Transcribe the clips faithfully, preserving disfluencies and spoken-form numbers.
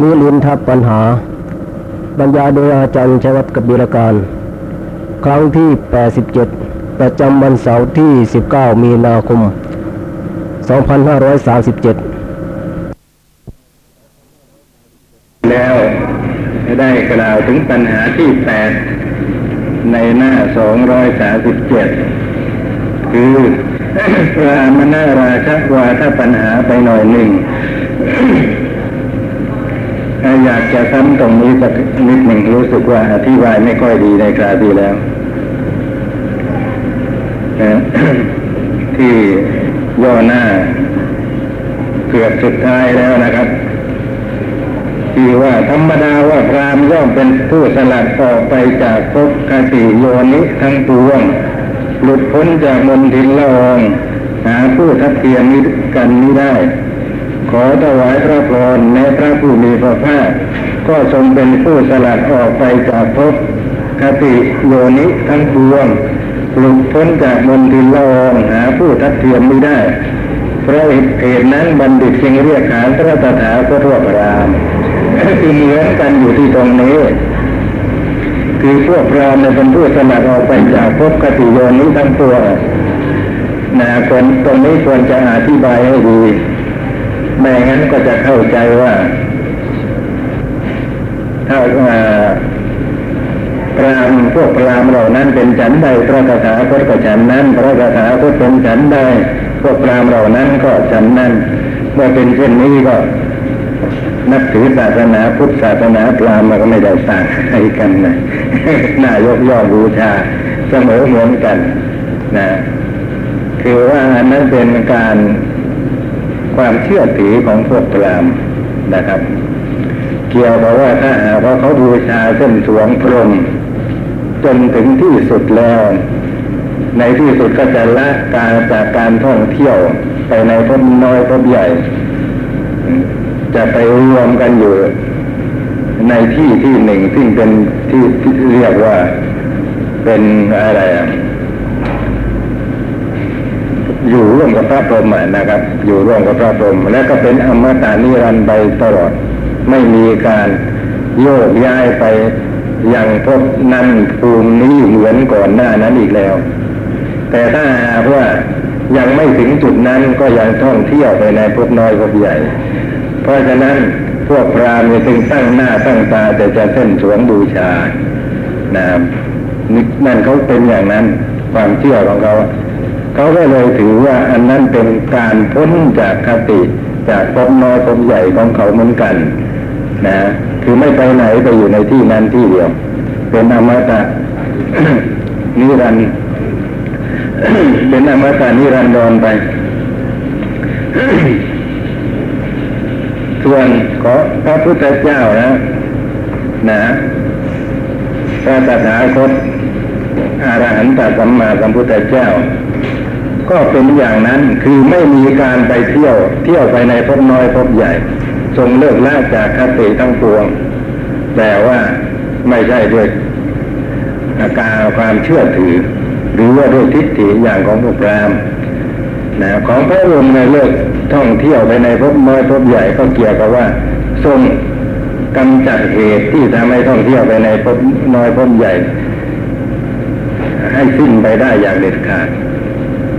นิรินทปัญหาบรรยายโดยอาจารย์ชัยวัฒน์กบิลการครั้งที่แปดสิบเจ็ดประจำวันเสาร์ที่สิบเก้ามีนาคมสองพันห้าร้อยสามสิบเจ็ดแล้วได้กล่าวถึงปัญหาที่แปดในหน้าสองร้อยสามสิบเจ็ดคือพระอมนราชวาทปัญหาไปหน่อยหนึ่ง อยากจะซ้ำตรงนี้สักนิดหนึ่งรู้สึกว่าอธิบายไม่ค่อยดีในคราวที่แล้ว ที่ย่อหน้าเกือบสุดท้ายแล้วนะครับที่ว่าธรรมดาว่าพราหมณ์ย่อมเป็นผู้สลัดออกไปจากภพคติโยนิทั้งปวงหลุดพ้นจากมลทินละอองหาผู้ทัดเทียมกันมิได้ขอถวายพระพรแม้พระผู้มีพระภาคก็ทรงเป็นผู้สลัดออกไปจากภพคติโยนิทั้งปวงหลุดพ้นจากมลทินละอองหาผู้ทัดเทียมมิได้เพราะเหตุนั้นบัณฑิตจึงเรียกขานพระตถาคตว่าพราหมณ์คือเหมือนกันอยู่ที่ตรงนี้คือพวกพราหมณ์เป็นผู้สลัดออกไปจากภพคติโยนิทั้งตัวนะคนตรงนี้ควรจะอธิบายให้ดีไม่งั้นก็จะเข้าใจว่าถ้าพราหมณ์พวกพราหมณ์เหล่านั้นเป็นฉันใดพระตถาคตก็ฉันนั้นพระตถาคตเป็นฉันใดพวกพราหมณ์เหล่านั้นก็ฉันนั้นเมื่อเป็นเช่นนี้ก็นับถือศาสนาพุทธศาสนาพราหมณ์มันก็ไม่ได้ต่างอะไรกันนะน่ายกย่อบูชาเสมอเหมือนกันนะคือว่านั้นเป็นการความเชื่อถือของพวกพราหมณ์นะครับเกี่ยวกับว่าถ้าหากว่าเขาบูชาเส้นสวงพรหมจนถึงที่สุดแล้วในที่สุดก็จะละการจากการท่องเที่ยวไปในภพน้อยภพใหญ่จะไปรวมกันอยู่ในที่ที่หนึ่งซึ่งเป็นที่เรียกว่าเป็นอะไรอยู่ร่วมกับพระพรหมนะครับอยู่ร่วมกับพระพรหมและก็เป็นอมตะนิรันดร์ไปตลอดไม่มีการโยกย้ายไปยังพบนั่นภูมินี้เหมือนก่อนหน้านั้นอีกแล้วแต่ถ้าหากว่ายังไม่ถึงจุดนั้นก็ยังท่องเที่ยวไปในพบน้อยพบใหญ่เพราะฉะนั้นพวกพราหมณ์จึงตั้งหน้าตั้งตาแต่จะเส้นสวงบูชานะนั่นเขาเป็นอย่างนั้นความเชื่อของเขาเขาก็เลยถือว่าอันนั้นเป็นการพ้นจากคติจากภพน้อยภพใหญ่ของเขาเหมือนกันนะคือไม่ไปไหนไปอยู่ในที่นั้นที่เดียวเป็นอมตะ นิรันดร์ เป็นอมตะนิรันดรไป ส่วนของพระพุทธเจ้านะนะพระตถาคตอรหันตสัมมาสัมพุทธเจ้าก็เป็นอย่างนั้นคือไม่มีการไปเที่ยวเที่ยวไปในภพน้อยภพใหญ่ทรงเลิกละจากคติทั้งปวงแต่ว่าไม่ใช่ด้วยอาการความเชื่อถือหรือว่าด้วยทิฏฐิอย่างของพวกพราหมณ์นะของพระองค์ในเลิกท่องเที่ยวไปในภพน้อยภพใหญ่ก็เกี่ยวกับว่าทรงกำจัดเหตุที่ทำให้ท่องเที่ยวไปในภพน้อยภพใหญ่ให้สิ้นไปได้อย่างเด็ดขาด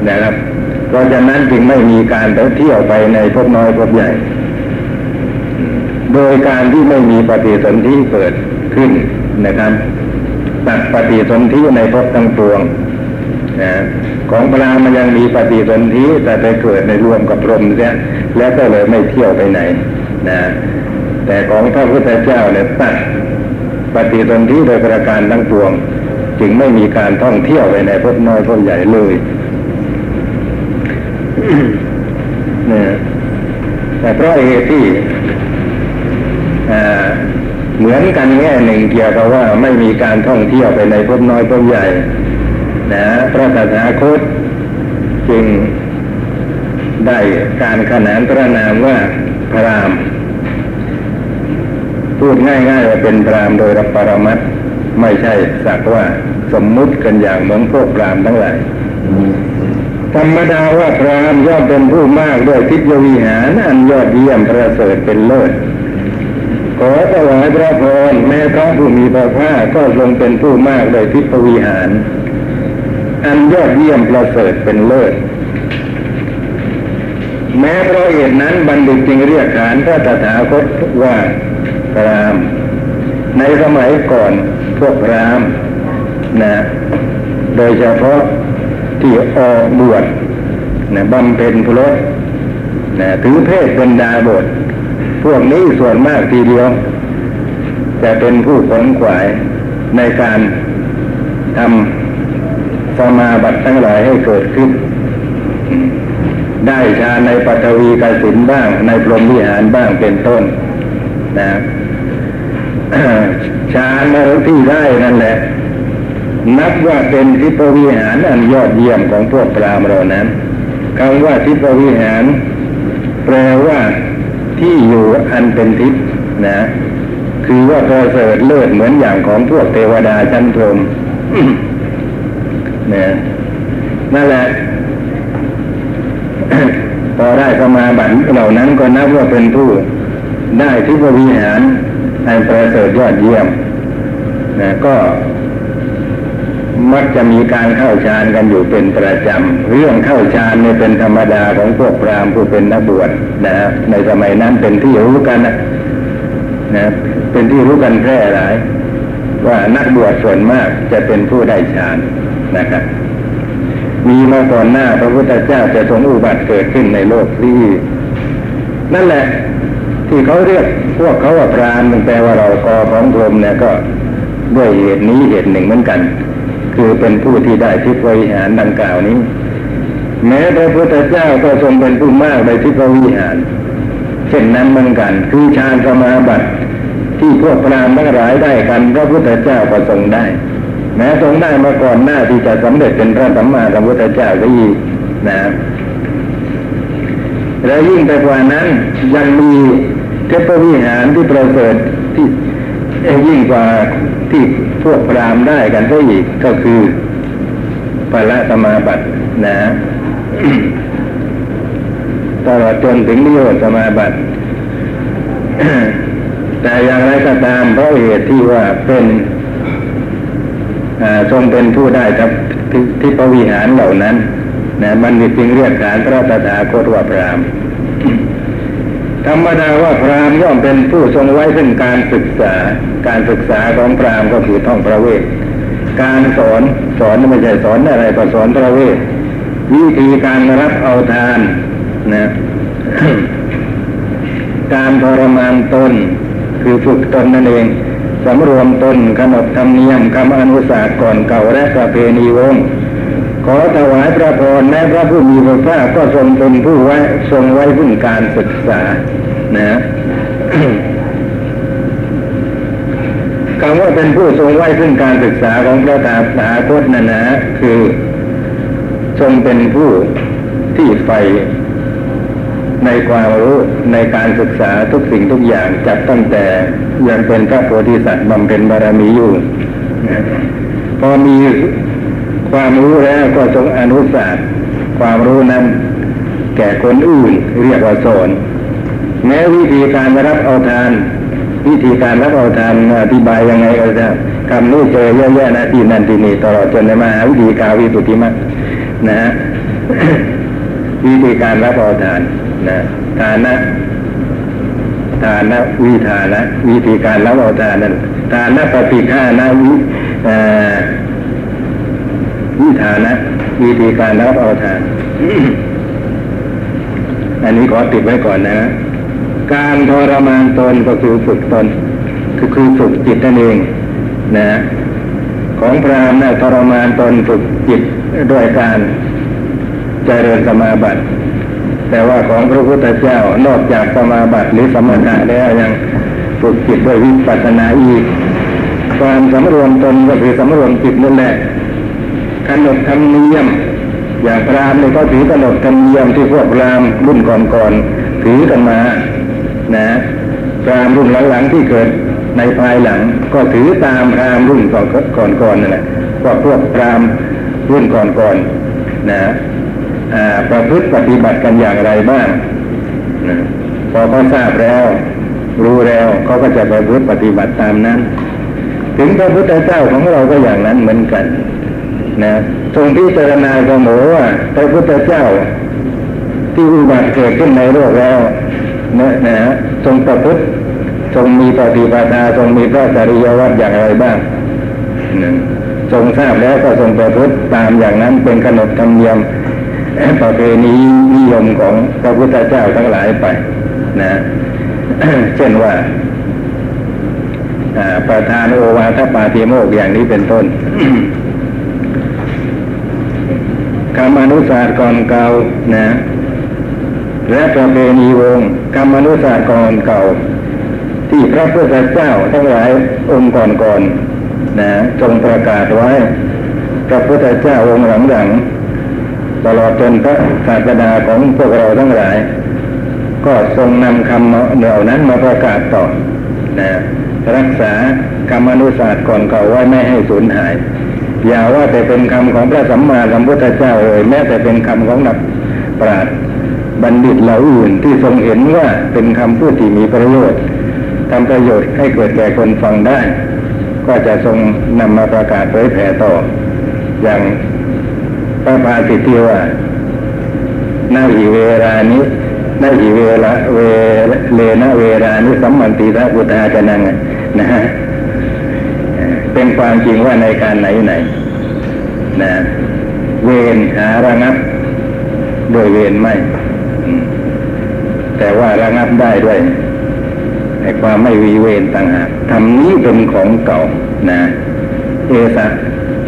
นะครับเพราะฉะนั้นจึงไม่มีการไปเที่ยวไปในภพน้อยภพใหญ่โดยการที่ไม่มีปฏิสนธิเกิดขึ้นนะครับตัดปฏิสนธิในภพทั้งปวงนะของพราหมณ์ยังมีปฏิสนธิแต่ไปเกิดในรวมกับพรหมเสียแล้วก็เลยไม่เที่ยวไปไหนนะแต่ของพระพุทธเจ้าเนี่ยตัดปฏิสนธิโดยประการทั้งปวงจึงไม่มีการท่องเที่ยวไปในภพน้อยภพใหญ่เลยนะแต่เพราะเหตุที่เหมือนกันแง่หนึ่งเกี่ยวกับว่าไม่มีการท่องเที่ยวไปในภพน้อยภพใหญ่นะพระตถาคตจึงได้การขนานพระนามว่าพราหมณ์พูดง่ายๆว่าเป็นพราหมณ์โดยปรมัตถ์ไม่ใช่สักว่าสมมุติกันอย่างเหมือนพวกพราหมณ์ทั้งหลายธรรมดาว่าพราหมณ์ย่อมเป็นผู้มากด้วยทิพยวิหารอันยอดเยี่ยมประเสริฐเป็นเลิศ ขอถวายพระพรแม้พระผู้มีพระภาคก็ทรงเป็นผู้มากโดยทิพวิหารอันยอดเยี่ยมประเสริฐเป็นเลิศแม้เพราะเหตุนั้นบัณฑิตจึงเรียกขานพระตถาคตว่าพราหมณ์ในสมัยก่อนพวกพราหมณ์นะโดยเฉพาะที่ออกบวชนะบำเพ็ญพรตนะถือเพศเป็นดาบสพวกนี้ส่วนมากทีเดียวจะเป็นผู้ขนขวายในการทำสมาบัติทั้งหลายให้เกิดขึ้นได้ฌานในปฐวีกสิณบ้างในพรหมวิหารบ้างเป็นต้นนะ ฌานในที่ได้นั่นแหละนับว่าเป็นทิพวิหารอันยอดเยี่ยมของพวกพราหมณ์เหล่านั้นคำว่าทิพวิหารแปลว่าที่อยู่อันเป็นทิพย์นะคือว่าประเสริฐเลิศเหมือนอย่างของพวกเทวดาชั้นพรหม นะนั่นแหละ พอได้สมาบัติเหล่านั้นก็นับว่าเป็นผู้ได้ทิพวิหารอันประเสริฐยอดเยี่ยมนะก็มักจะมีการเข้าฌานกันอยู่เป็นประจำเรื่องเข้าฌานเนี่ยเป็นธรรมดาของพวกพราหมณ์ผู้เป็นนักบวชนะในสมัยนั้นเป็นที่รู้กันนะนะเป็นที่รู้กันแพร่หลายว่านักบวชส่วนมากจะเป็นผู้ได้ฌานนะครับมีมาก่อนหน้าพระพุทธเจ้าจะทรงอุบัติเกิดขึ้นในโลกนี้นั่นแหละที่เขาเรียกพวกเขาว่าพราหมณ์แปลว่าเรากอของพรหมเนี่ยก็ด้วยเหตุนี้เหตุหนึ่งเหมือนกันคือเป็นผู้ที่ได้ทิพวิหารดังกล่าวนี้แม้พระพุทธเจ้าก็ทรงเป็นผู้มากในทิพวิหารเช่นนั้นเหมือนกันคือฌานสมาบัติที่พวกพราหมณ์ทั้งหลายได้กันพระพุทธเจ้าก็ทรงได้แม้ทรงได้มาก่อนหน้าที่จะสำเร็จเป็นพระสัมมาสัมพุทธเจ้าก็อีกนะและยิ่งไปกว่านั้นยังมีทิพวิหารที่ประเสริฐที่ยิ่งกว่าที่พวกพราหมณ์ได้กันซะอีกก็คือพละสมาบัตินะตลอดจนถึงนิโรธสมาบัติ แต่อย่างไรก็ตามเพราะเหตุที่ว่าเป็นทรงเป็นผู้ได้กับทิพวิหารเหล่านั้นนะมันมีเพียงเรียกขานพระตถาคตว่าพราหมณ์ ธรรมดาว่าพราหมณ์ย่อมเป็นผู้ทรงไว้ซึ่งการศึกษาการศึกษาของพราหมณ์ก็คือท่องพระเวทการสอนสอนไม่ใช่สอนอะไรก็สอนพระเวทวิธีการรับเอาทานนะ การทรมานตนคือฝึกตนนั่นเองสำรวมตนขนบธรรมเนียมคำอนุสาสน์ก่อนเก่าและประเพณีวงศ์ขอถวายพระพรแม้พระผู้มีพระภาคก็ทรงเป็นผู้ไว้ทรงไว้ซึ่งการศึกษานะ คำว่าเป็นผู้ทรงไว้ซึ่งการศึกษาของพระตถาคตนั้นนะคือทรงเป็นผู้ที่ใฝ่ในความรู้ในการศึกษาทุกสิ่งทุกอย่างจับตั้งแต่ยังเป็นพระโพธิสัตว์บำเพ็ญบารมีอยู่พอมีความรู้แล้วก็ทรงอนุสาสน์ความรู้นั้นแก่คนอื่นเรียกว่าสอนแม้วิธีการรับเอาทานวิธีการรับเอาทานอธิบายยังไงก็ได้คำนี้เจอเยอะแยะนะที่นั่นที่นี่ตลอดจนในมหาวิธีกาวิสุทธิมรรคนะฮะ วิธีการรับเอาทานนะทานะทานะวิธานะวิธีการรับเอาทานนั้นทานะปฏิฆานะวิวิธานะวิธีการรับเอาทาน อันนี้ขอติดไว้ก่อนนะการทรมานตนก็คือฝึกตนคือคือฝึกจิตนั่นเองนะของพราหมณ์นะทรมานตนฝึกจิตด้วยการเจริญสมาบัติแต่ว่าของพระพุทธเจ้านอกจากสมาบัติหรือสมถะแล้วยังฝึกจิตด้วยวิปัสสนาอีกความสำรวมตนก็คือสำรวมจิตนั่นแหละขนบธรรมเนียมอย่างพราหมณ์เนี่ยก็ถือขนบธรรมเนียมที่พวกพราหมณ์รุ่นก่อนๆถือกันมานะพราหมณ์รุ่นหลังๆที่เกิดในภายหลังก็ถือตามพราหมณ์รุ่นก่อนๆนั่นแหละว่าพวกพราหมณ์รุ่นก่อนๆนะประพฤติปฏิบัติกันอย่างไรบ้างนะพอเขาทราบแล้ว รู้แล้วเขาก็จะประพฤติปฏิบัติตามนั้นถึงพระพุทธเจ้าของเราก็อย่างนั้นเหมือนกันนะทรงพิจารณาเสมอว่าพระพุทธเจ้าที่อุบัติเกิดขึ้นในโลกแล้วเนี่ยนะทรงประพฤติทรงมีปฏิปทาทรงมีพระจริยวัตรอย่างไรบ้างทรงทราบแล้วก็ทรงประพฤติตามอย่างนั้นเป็นขนบธรรมเนียมประเพณีนิยมของพระพุทธเจ้าทั้งหลายไปนะ เช่นว่าประธานโอวาทปาติโมกข์อย่างนี้เป็นต้น กรรมอนุศาสตร์ก่อนเก่านะและประเพณีวงกรรมอนุศาสตร์ก่อนเก่าที่พระพุทธเจ้าทั้งหลายองค์ก่อนๆนะทรงประกาศไว้พระพุทธเจ้าองค์หลังๆตลอดจนพระศาสดาของพวกเราทั้งหลายก็ทรงนำคำเหล่านั้นมาประกาศต่อนะรักษากรรมอนุศาสตร์ก่อนเก่าไว้ไม่ให้สูญหายอย่าว่าแต่เป็นคำของพระสัมมาสัมพุทธเจ้าเลยแม้แต่เป็นคำของนักปราชญ์บัณฑิตเหล่าอื่นที่ทรงเห็นว่าเป็นคำพูดที่มีประโยชน์ทำประโยชน์ให้เกิดแก่คนฟังได้ก็จะทรงนำมาประกาศเผยแผ่ต่ออย่างพระภาสิทธิว่านาหิเวรานินาหิเวระเวเลนะเวรานิสัมมันติทะพุทธาจนังนะฮะเป็นความจริงว่าในการไหนไหนนะเวรหาระงับโดยเวรไม่แต่ว่าระงับได้ด้วยไอ้ความไม่วิเวณต่างหากธรรมนี้เป็นของเก่านะเอสะ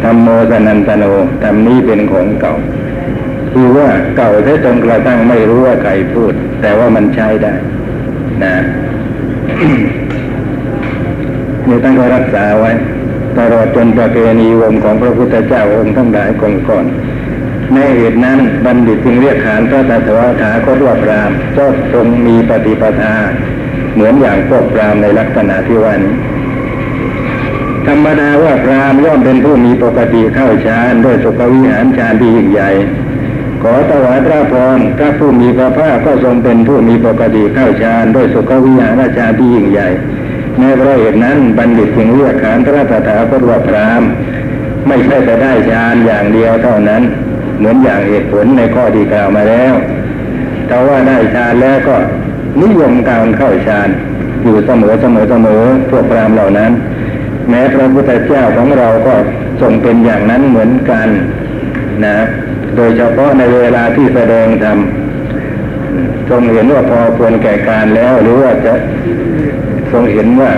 ธรรมโมสนันตโนธรรมนี้เป็นของเก่าคือว่าเก่าแท้จนกระทั่งไม่รู้ว่าใครพูดแต่ว่ามันใช้ได้นะ นี่ตั้งรักษาไว้ตลอดจนประเพณีวงของพระพุทธเจ้าองค์ทั้งหลายก่อนๆในเหตุนั้นบัณฑิตจึงเรียกขานพระตถาคตว่าพราหมณ์เจ้าทรงมีปฏิปทาเหมือนอย่างพวกพราหมณ์ในลักษณะที่ว่านี้ธรรมดาว่าพราหมณ์ย่อมเป็นผู้มีปกติเข้าฌานด้วยสุขวิหารฌานที่ยิ่งใหญ่ขอถวายพระพรพระผู้มีพระภาคก็ทรงเป็นผู้มีปกติเข้าฌานด้วยสุขวิหารฌานที่ยิ่งใหญ่ในเพราะเหตุนั้นบัณฑิตจึงเรียกขานพระตถาคตว่าพราหมณ์ไม่ใช่แต่ได้ฌานอย่างเดียวเท่านั้นเหมือนอย่างเหตุผลในข้อที่กล่าวมาแล้วแต่ว่าได้ฌานแล้วก็นิยมการเข้าฌานอยู่เสมอเสมอเสมอพวกพราหมณ์เหล่านั้นแม้พระพุทธเจ้าของเราก็ทรงเป็นอย่างนั้นเหมือนกันนะโดยเฉพาะในเวลาที่แสดงธรรมทรงเห็นว่าพอควรแก่การแล้วหรือว่าจะทรงเห็นว่า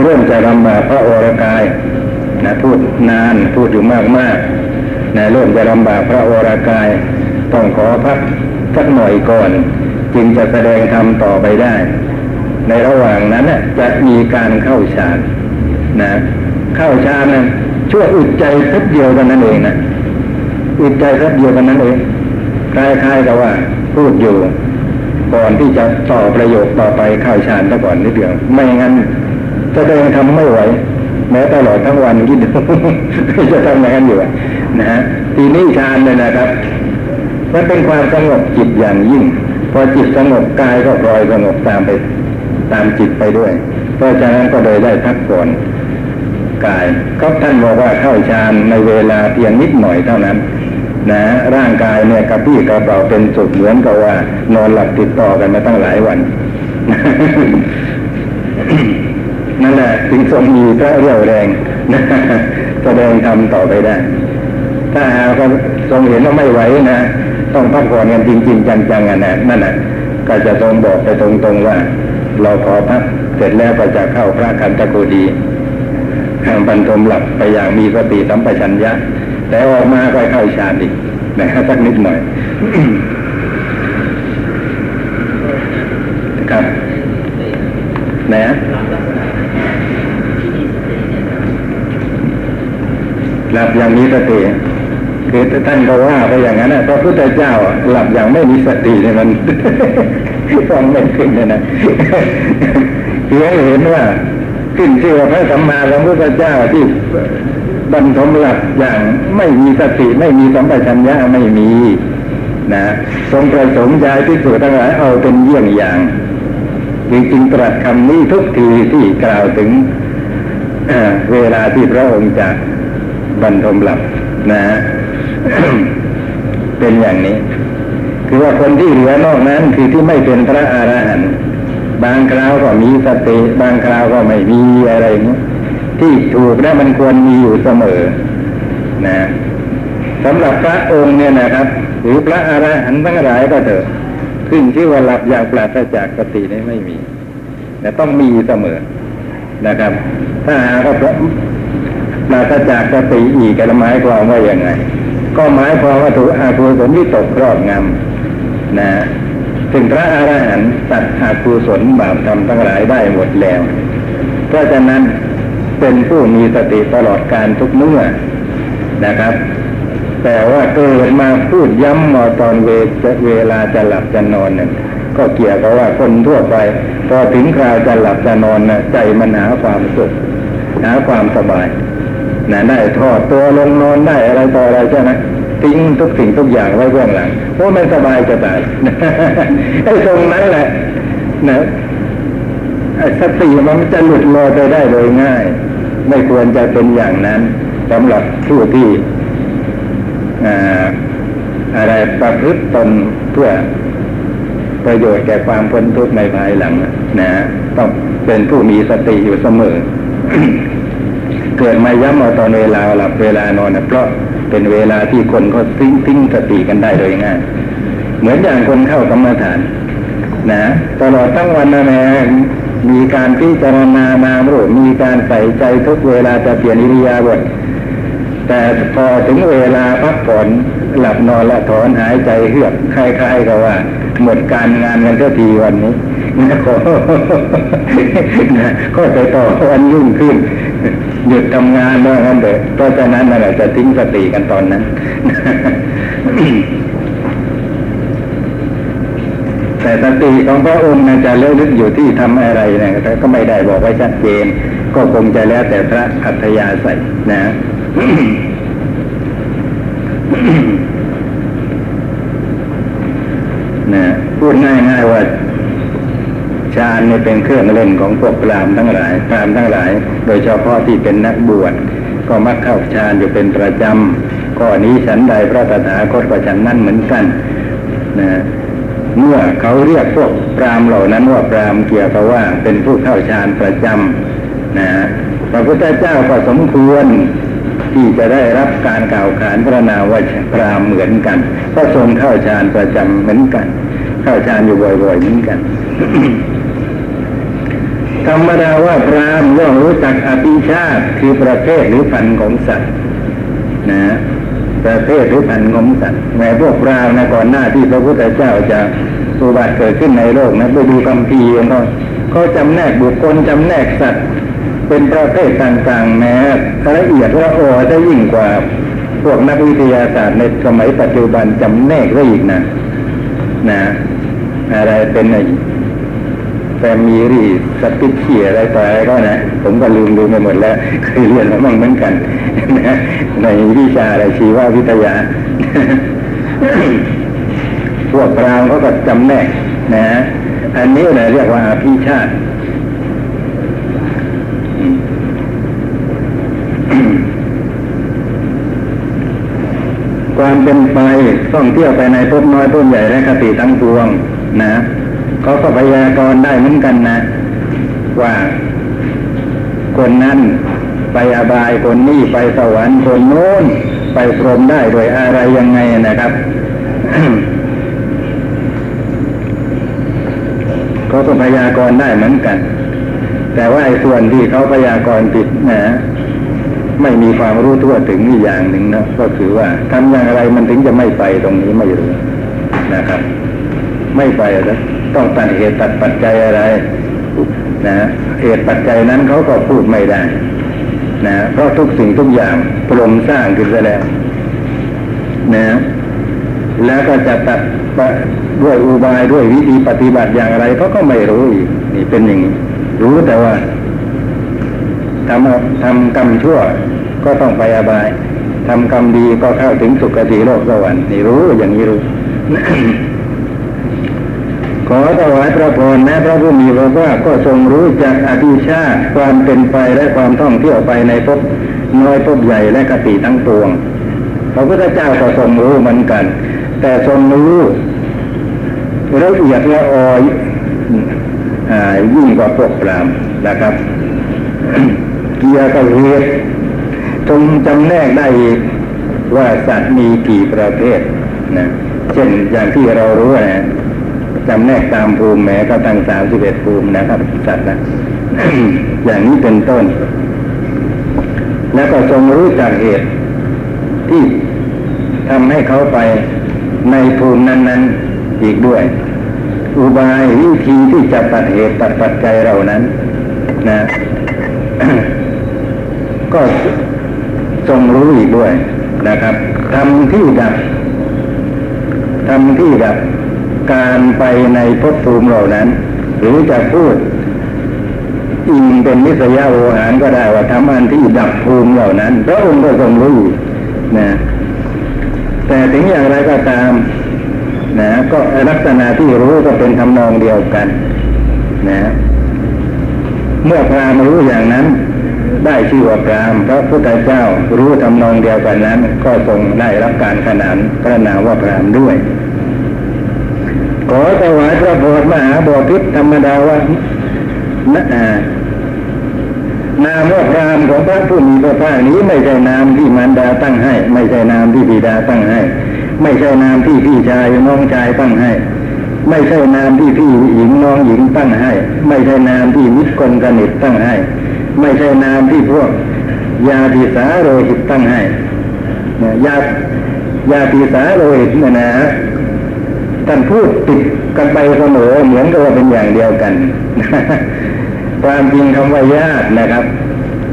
เริ่มจะลำบากพระโอรกายนะพูดนานพูดอยู่มากมากนะเริ่มจะลำบากพระโอรกายต้องขอพักสักหน่อยก่อนจึงจะแสดงธรรมต่อไปได้ในระหว่างนั้นน่ะจะมีการเข้าฌานนะเข้าฌานนะชั่วอึดใจสักเดียวกันนั่นเองนะอึดใจสักเดียวกันนั่นเองคล้ายๆกับว่าพูดอยู่ก่อนที่จะต่อประโยคต่อไปเข้าฌานซะก่อนนิดเดียวไม่งั้นแสดงธรรมไม่ไหวแม้ตลอดทั้งวันคิดจะทำอะไรกันอยู่นะฮะทีนี้ฌานเนี่ยนะครับมันเป็นความสงบจิตอย่างยิ่งพอจิตสงบกายก็ลอยสงบตามไปตามจิตไปด้วยเพราะฉะนั้นก็เลยได้พักผ่อนกายก็ท่านบอกว่าเข้าฌานในเวลาเพียงนิดหน่อยเท่านั้นนะร่างกายเนี่ยกระปี้กระเป๋าเป็นสุขเหมือนกับว่านอนหลับติดต่อกันมาตั้งหลายวัน นั่นแหละจึงทรงมีพระเรี่ยวแรง แสดงธรรมต่อไปได้ถ้าหากทรงเห็นว่าไม่ไหวนะต้องพักผ่อนกันจริงๆจังๆอ่ะนะนั่นน่ะก็จะทรงบอกไปตรงๆว่าเราขอพักเสร็จแล้วก็จะเข้าพระคันธกุฎีทางบรรทมหลับไปอย่างมีสติสัมปชัญญะแต่ออกมาก็เข้าฌานอีกนะสักนิดหน่อย ครับนะหลับอย่างมีสติคือท่านก็ว่าไปอย่างนั้นนะพระพุทธเจ้าหลับอย่างไม่มีสติเนี่ยมันฟังไม่ขึ้นเลยนะคือให้เห็นว่าขึ้นชื่อว่าพระสัมมาสัมพุทธเจ้าที่บรรทมหลับอย่างไม่มีสติไม่มีสัมปชัญญะไม่มีนะทรงประสงค์ย้ายที่สุดทั้งหลายเอาเป็นเยี่ยงอย่าง จริงๆตรัสคำนี้ทุกทีที่กล่าวถึงเวลาที่พระองค์จะบรรทมหลับนะฮะ เป็นอย่างนี้คือว่าคนที่เหลือนอกนั้นคือที่ไม่เป็นพระอรหันต์บางคราวก็มีสติบางคราวก็ไม่มีอะไรอย่างนี้ที่ถูกและมันควรมีอยู่เสมอนะสำหรับพระองค์เนี่ยนะครับหรือพระอรหันต์ทั้งหลายก็เถอะขึ้นชื่อว่าหลับอย่างปราศจากสตินี่ไม่มีแต่ต้องมีเสมอนะครับถ้าหากว่าปราศจากสติอีกกระหมายความว่าอย่างไรก็หมายความว่าถูกอากุศลที่ตกครอบงำนะถึงพระอรหันต์ตัดอากุศลบาปธรรมทั้งหลายได้หมดแล้วเพราะฉะนั้นเป็นผู้มีสติตลอดการทุกเมื่อนะครับแต่ว่าเกิดมาพูดย้ำมาตอนเวจะเวลาจะหลับจะนอนเนี่ยก็เกี่ยวกับว่าคนทั่วไปพอถึงคราวจะหลับจะนอนนะใจมันหาความสุขหาความสบายนะได้ทอดตัวลงนอนได้อะไรต่ออะไรใช่ไหมทิ้งทุกสิ่งทุกอย่างไว้เบื้องหลังเพราะมันสบายจะตาย ไอ้ตรงนั้นแหละนะสติมันจะหลุดลอยไปได้โดยง่ายไม่ควรจะเป็นอย่างนั้นสำหรับผู้ที่อะไรประพฤติตนเพื่อประโยชน์แก่ความพ้นทุกข์ในภายหลังนะต้องเป็นผู้มีสติอยู่เสมอ เกิดมาย้ำเอาตอนเวลาหลับเวลานอนนะเพราะเป็นเวลาที่คนก็ทิ้งทิ้งสติกันได้โดยง่ายเหมือนอย่างคนเข้ากรรมฐานนะตลอดทั้งวันนะแม่มีการพิจารณานามรูปมีการใส่ใจทุกเวลาจะเปลี่ยนอิริยาบถแต่พอถึงเวลาพักผ่อนหลับนอนละถอนหายใจเฮือกคล้ายๆกับว่าหมดการงานกันก็ทีวันนี้นะขอก็ไปต่อวันยุ่งขึ้นหยุดทำงานด้วยกันเถอะเพราะฉะนั้นเราจะทิ้งสติกันตอนนั้นแต่สติของพระองค์นะจะเลือกอยู่ที่ทำอะไรนะก็ไม่ได้บอกไว้ชัดเจนก็คงจะแล้วแต่พระอัธยาศัยนะนะพูดง่ายๆว่าฌานเนี่ยเป็นเครื่องเล่นของพวกพราหมณ์ทั้งหลายพราหมณ์ทั้งหลายโดยเฉพาะที่เป็นนักบวชก็มักเข้าฌานอยู่เป็นประจำข้อนี้ฉันใดพระตถาคตก็ฉันนั้นเหมือนกันนะเมื่อเขาเรียกพวกพราหมณ์เหล่านั้นว่าพราหมณ์เกี่ยวกับว่าเป็นผู้เข้าฌานประจำนะพระพุทธเจ้าก็สมควรที่จะได้รับการกล่าวขานพระนามว่าพราหมณ์เหมือนกันก็ทรงเข้าฌานประจำเหมือนกันเข้าฌานอยู่บ่อยๆเหมือนกัน ธรรมดาว่าพราหมณ์ย่อมรู้จักอภิชาติคือประเภทหรือพันธุ์ของสัตว์นะประเภทหรือพันธุ์ของสัตว์แม้พวกพราหมณ์นะก่อนหน้าที่พระพุทธเจ้าจะอุบัติเกิดขึ้นในโลกนะไปดูคัมภีร์เขาเขาจำแนกบุคคลจำแนกสัตว์เป็นประเภทต่างๆแม้ละเอียดละออจะยิ่งกว่าพวกนักวิทยาศาสตร์ในสมัยปัจจุบันจำแนกได้อีกนะนะอะไรเป็นอะไรแฟมิลี่สปิเชียอะไรต่ออะไรก็นะผมก็ลืมลืมไปหมดแล้วเคยเรียนแล้วมั่งเหมือนกันนะในวิชาอะไรชีววิทยา พวกพราหมณ์เขาก็จำแนกนะอันนี้นะเรียกว่าอภิชาติความเป็นไปท่องเที่ยวไปในภพน้อยภพใหญ่และคติทั้งปวงนะเขาก็พยากรณ์ได้เหมือนกันนะว่าคนนั้นไปอบายคนนี้ไปสวรรค์คนโน้นไปพรหมได้โดยอะไรยังไงนะครับ เขาก็พยากรณ์ได้เหมือนกันแต่ว่าไอ้ส่วนที่เขาพยากรณ์ผิดนะไม่มีความรู้ทั่วถึงนี่อย่างหนึ่งนะก็คือว่าทำอย่างไรมันถึงจะไม่ไปตรงนี้ไม่รู้นะครับไม่ไปนะต้องตัดเหตุตัดปัจจัยอะไรนะเหตุปัจจัยนั้นเขาก็พูดไม่ได้นะเพราะทุกสิ่งทุกอย่างปรุงสร้างขึ้นแล้วนะแล้วก็จะตัดด้วยอุบายด้วยวิธีปฏิบัติอย่างไรเขาก็ไม่รู้อีกนี่เป็นอย่างนี้รู้แต่ว่าทำทำกรรมชั่วก็ต้องไปอบายทำกรรมดีก็เข้าถึงสุคติโลกสวรรค์นี่รู้อย่างนี้รู้ ขอถวายพระพรแม้พระผู้มีพระภาคก็ทรงรู้จักอภิชาติความเป็นไปและความท่องเที่ยวไปในภพน้อยภพใหญ่และกติทั้งปวงพระพุทธเจ้าก็ทรงรู้เหมือนกันแต่ทรงรู้ละเอียดละออยยิ่งกว่าพวกพราหมณ์นะครับ เกียรติเวทจงจำแนกได้ว่าสัตว์มีกี่ประเภทนะเช่นอย่างที่เรารู้นะจำแนกตามภูมิแม้ก็ตั้งสามสิบเอ็ดภูมินะครับสัตว์นะ อย่างนี้เป็นต้นแล้วก็ทรงรู้จักเหตุที่ทำให้เขาไปในภูมินั้นๆอีกด้วยอุบายวิธีที่จะตัดเหตุตัดปัจจัยเหล่านั้นนะ ก็ทรงรู้อีกด้วยนะครับทำที่ดับทำที่ดับการไปในภพภูมิเหล่านั้นหรือจะพูดอิงเป็นนิสยาโอหารก็ได้ว่าทำอันที่ดับภูมิเหล่านั้นพระองค์ก็ทรงรู้นะแต่ถึงอย่างไรก็ตามนะก็ลักษณะที่รู้ก็เป็นทำนองเดียวกันนะเมื่อพราหมณ์รู้อย่างนั้นได้ชื่อว่าพราหมณ์พระพุทธเจ้ารู้ทำนองเดียวกันนั้นก็ทรงได้รับการขนานพระนามว่าพราหมณ์ด้วยขอถวายพระพรมหาบพิตรธรรมดาว่านะนามว่าพราหมณ์ของพระผู้มีพระภาคนี้ไม่ใช่นามที่มารดาตั้งให้ไม่ใช่นามที่บิดาตั้งให้ไม่ใช่นามที่พี่ชายน้องชายตั้งให้ไม่ใช่นามที่พี่หญิงน้องหญิงตั้งให้ไม่ใช่นามที่มิตรคนสนิทตั้งให้ไม่ใช่นามที่พวกญาติสาโรหิตตั้งให้ญาติญาติสาโรหิตเนี่ยนะท่านพูดติดกันไปเสมอเหมือนกับว่าเป็นอย่างเดียวกันความจริงคำว่าญาตินะครับ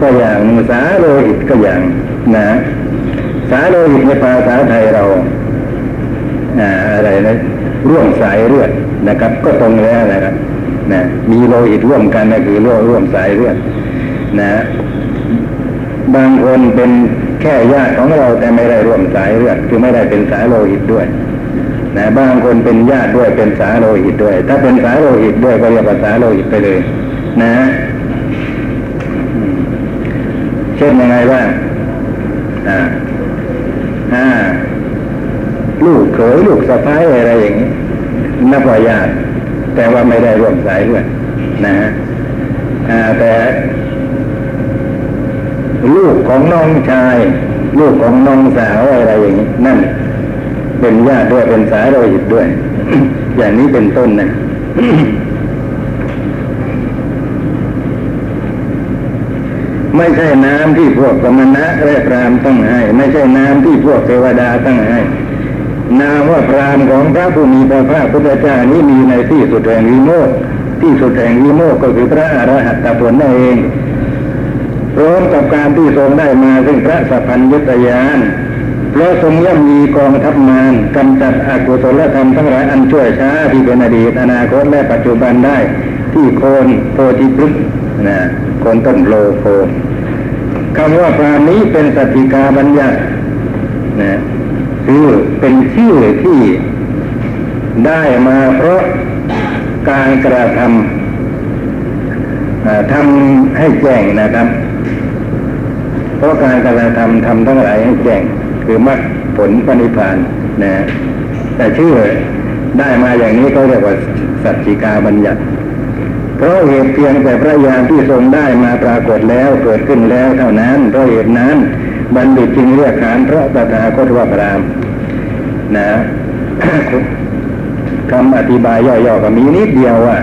ก็อย่างสาโรหิตก็อย่างนะสาโรหิตในภาษาไทยเราอ่าอะไรนะร่วมสายเลือดนะครับก็ตรงแล้วนะครับนะมีโลหิตร่วมกันนะคือร่วมร่วมสายเลือดนะบางคนเป็นแค่ญาติของเราแต่ไม่ได้ร่วมสายเลือดคือไม่ได้เป็นสายโลหิตด้วยนะบางคนเป็นญาติด้วยเป็นสายโลหิตด้วยถ้าเป็นสายโลหิตด้วยก็เรียกว่าสายโลหิตไปเลยนะเช่นยังไงบ้างอ่าอ่าลูกเขยลูกสะใภ้อะไรอย่างนี้นับว่าญาติแต่ว่าไม่ได้ร่วมสายเลือดนะฮะอ่าแต่ลูกของน้องชายลูกของน้องสาวอะไรอย่างนี้นั่นเป็นญาติด้วยเป็นสายโลหิตด้วย อย่างนี้เป็นต้นนะ ไม่ใช่น้ำที่พวกสมณะและพราหมณ์ตั้งให้ไม่ใช่น้ำที่พวกเทวดาตั้งให้นามว่าพราหมณ์ของพระผู้มีพระภาคพุทธเจ้านี้มีในที่สุดแห่งวิโมกข์ที่สุดแห่งวิโมกข์ก็คือพระอรหัตตผลนั่นเองพร้อมกับการที่ทรงได้มาซึ่งพระสัพพัญญุตญาณและทรงย่อมมีกองทัพมารกำจัดอกุศลธรรมทั้งหลายอันชั่วช้าที่เป็นอดีตอนาคตและปัจจุบันได้ที่โคนโพธิพฤกษ์นะโคนต้นโพโพคำว่าพราหมณ์นี้เป็นสัทธิกาบัญญัตินะคือเป็นชื่อที่ได้มาเพราะการกระทำทำให้แจ้งนะครับเพราะการกระทำทำทั้งหลายให้แจ้งคือมรรคผลปณิพพานนะแต่ชื่อได้มาอย่างนี้ก็เรียกว่าสัจจิกาบัญญัติเพราะเหตุเพียงแต่พระญาณที่ทรงได้มาปรากฏแล้วเกิดขึ้นแล้วเท่านั้นเพราะเหตุนั้นบัณฑิตจึงเรียกขานพระตถาคตว่าพราหมณ์นะ คำอธิบายย่อๆก็มีนิดเดียวว่า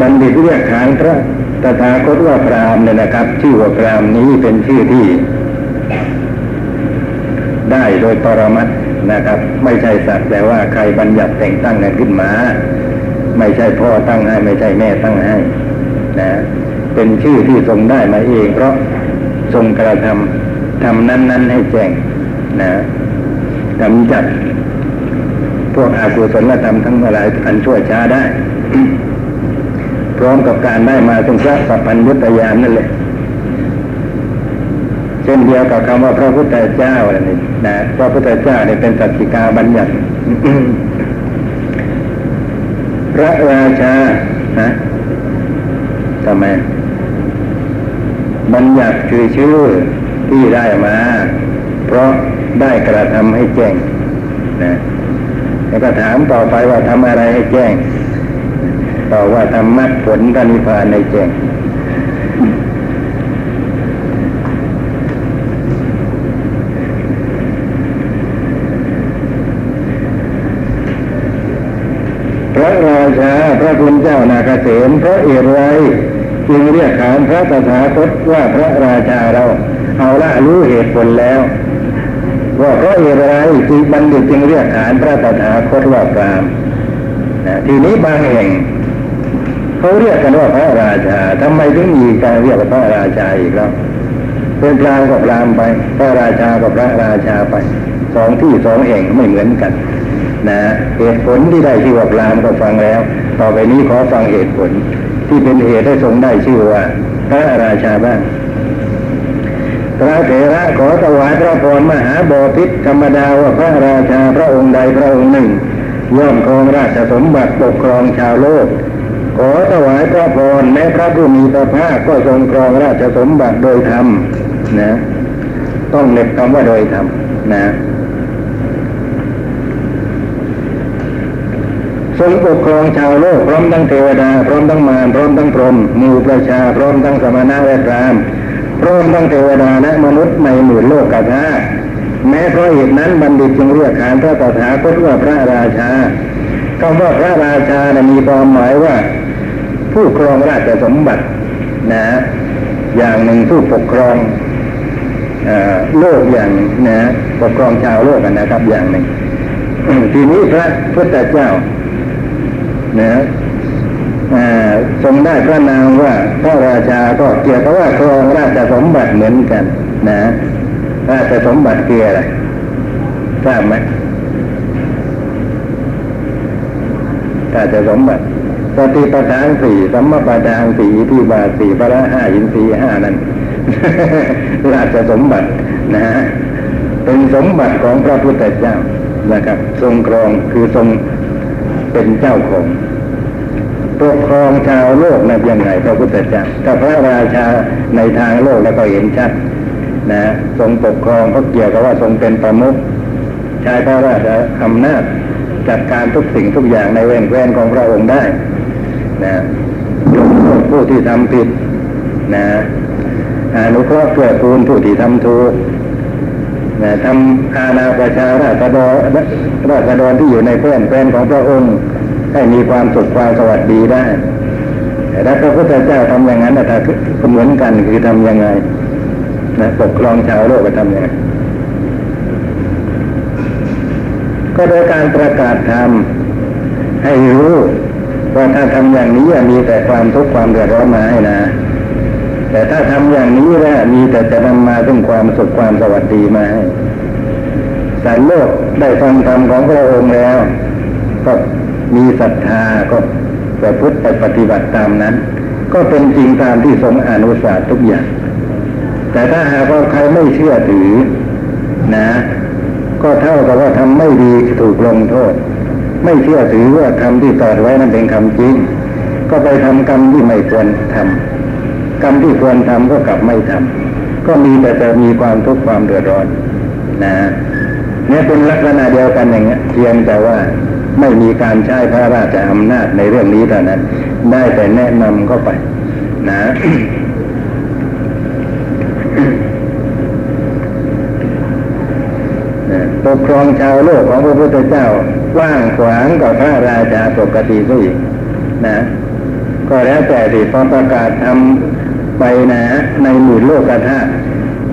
บัณฑิตเรียกขานพระตถาคตว่าพราหมณ์เนี่ยนะครับชื่อว่าพราหมณ์นี้เป็นชื่อที่ได้โดยปรมัตถ์นะครับไม่ใช่สักแต่ว่าใครบัญญัติแต่งตั้งกันขึ้นมาไม่ใช่พ่อตั้งให้ไม่ใช่แม่ตั้งให้นะเป็นชื่อที่ทรงได้มาเองเพราะทรงกระทำทำนั้นๆให้แจ้งนะกำจัดพวกอกุศลธรรมทั้งหลายอันชั่วช้าได้ พร้อมกับการได้มาซึ่งพระสัพพัญญุตญาณนั่นแหละเช่นเดียวกับคำว่าพระพุทธเจ้าอะไรนี่นะพระพุทธเจ้าเนี่ยเป็นสัจจิกาบัญญัติ พระราชาฮะทำไมบัญญัติคือชื่อที่ได้มาเพราะได้กระทำให้แจ้งนะแล้วก็ถามต่อไปว่าทำอะไรให้แจ้งต่อว่าทำมรรคผลนิพพานให้แจ้งพระราชาพระคุณเจ้านาคเสนพระเอรัยจึงเรียกขานพระตถาคตว่าพระราชาเราเอาละรู้เหตุผลแล้วว่าพระเอรัยจึงบัณฑิตจึงเรียกขานพระตถาคตว่าพราหมณ์ทีนี้บางแห่งเขาเรียกกันว่าพระราชาทำไมถึงมีการเรียกว่าพระราชาอีกแล้วเป็นพราหมณ์กับพราหมณ์ไปพระราชากับพระราชาไปสองที่สองแห่งไม่เหมือนกันนะเหตุผลที่ได้ชื่อว่าพราหมณ์ก็ฟังแล้วต่อไปนี้ขอฟังเหตุผลที่เป็นเหตุให้ทรงได้ชื่อว่าพระราชาบ้างพระเถระขอถวายพระพรมหาบพิตรธรรมดาว่าพระราชาพระองค์ใดพระองค์หนึ่งย่อมครองราชสมบัติปกครองชาวโลกขอถวายพระพรแม้พระผู้มีพระภาคก็ทรงครองราชสมบัติโดยธรรมนะต้องเล็บคำว่าโดยธรรมนะทรงปกครองชาวโลกพร้อมทั้งเทวดาพร้อมทั้งมารพร้อมทั้งพรหมหมู่ประชาพร้อมทั้งสมณะและพราหมณ์พร้อมทั้งเทวดาและมนุษย์ในหมู่โลกธาตุแม้เพราะเหตุนั้นบัณฑิตจึงเรียกขานพระตถาคตว่าพระราชาคำว่าพระราชานะมีความหมายว่าผู้ครองราชสมบัตินะอย่างหนึ่งผู้ปกครองโลกอย่างนะปกครองชาวโลกกันนะครับอย่างหนึ่ง ทีนี้พระพุทธเจ้านะทรงได้พระนามว่าพระราชาก็เกี่ยวกับว่าครองราชสมบัติเหมือนกันนะราชสมบัติคืออะไรทราบไหมราชสมบัติสติปัฏฐานสี่สัมมาปัฏฐานสี่อิทธิบาทสี่พละห้าอินทรีย์ห้านั้น ราชสมบัตินะเป็นสมบัติของพระพุทธเจ้านะครับทรงครองคือทรงเป็นเจ้าของปกครองชาวโลกนะยังไงพระพุทธเจ้าแต่พระราชาในทางโลกแล้วก็เห็นชัดนะทรงปกครองก็เกี่ยวกับว่าทรงเป็นประมุขใช้พระราชอำนาจจัดการทุกสิ่งทุกอย่างในแว่นแคว้นของพระองค์ได้นะลงโทษผู้ที่ทำผิดนะอนุเคราะห์เกื้อกูลผู้ที่ทำถูกนะทำอาณาประชาราษฎรราษฎรที่อยู่ในแว่นแคว้นของพระองค์ให้มีความสุขความสวัสดีได้แล้วพระพุทธเจ้าทำอย่างนั้นแต่ถ้าเหมือนกันคือทำยังไงนะปกครองชาวโลกไปทำยังไงก็โดยการประกาศธรรมให้รู้ว่าถ้าทำอย่างนี้มีแต่ความทุกข์ความเดือดร้อนมาให้นะแต่ถ้าทำอย่างนี้แล้วมีแต่จะนำมาซึ่งความสุขความสวัสดีมาให้สารโลกได้ฟังธรรมของพระองค์แล้วก็มีศรัทธาก็ประพฤติปฏิบัติตามนั้นก็เป็นจริงตามที่ทรงอนุสาสน์ทุกอย่างแต่ถ้าหากว่าใครไม่เชื่อถือนะก็เท่ากับว่าทำไม่ดีถูกลงโทษไม่เชื่อถือว่าคำที่ตรัสไว้นั้นเป็นคำจริงก็ไปทำกรรมที่ไม่ควรทำกรรมที่ควรทำก็กลับไม่ทำก็มีแต่จะมีความทุกข์ความเดือดร้อนนะเนี่ยเป็นลักษณะเดียวกันอย่างเงี้ยเพียงแต่ว่าไม่มีการใช้พระราชอำนาจในเรื่องนี้เท่านั้นได้แต่แนะนำเข้าไปนะ ปกครองชาวโลกของพระพุทธเจ้ากว้างขวางกว่าพระราชาปกติซะอีกนะก็แล้วแต่ที่พระประกาศทำไปนะในหมู่โลกธาตุ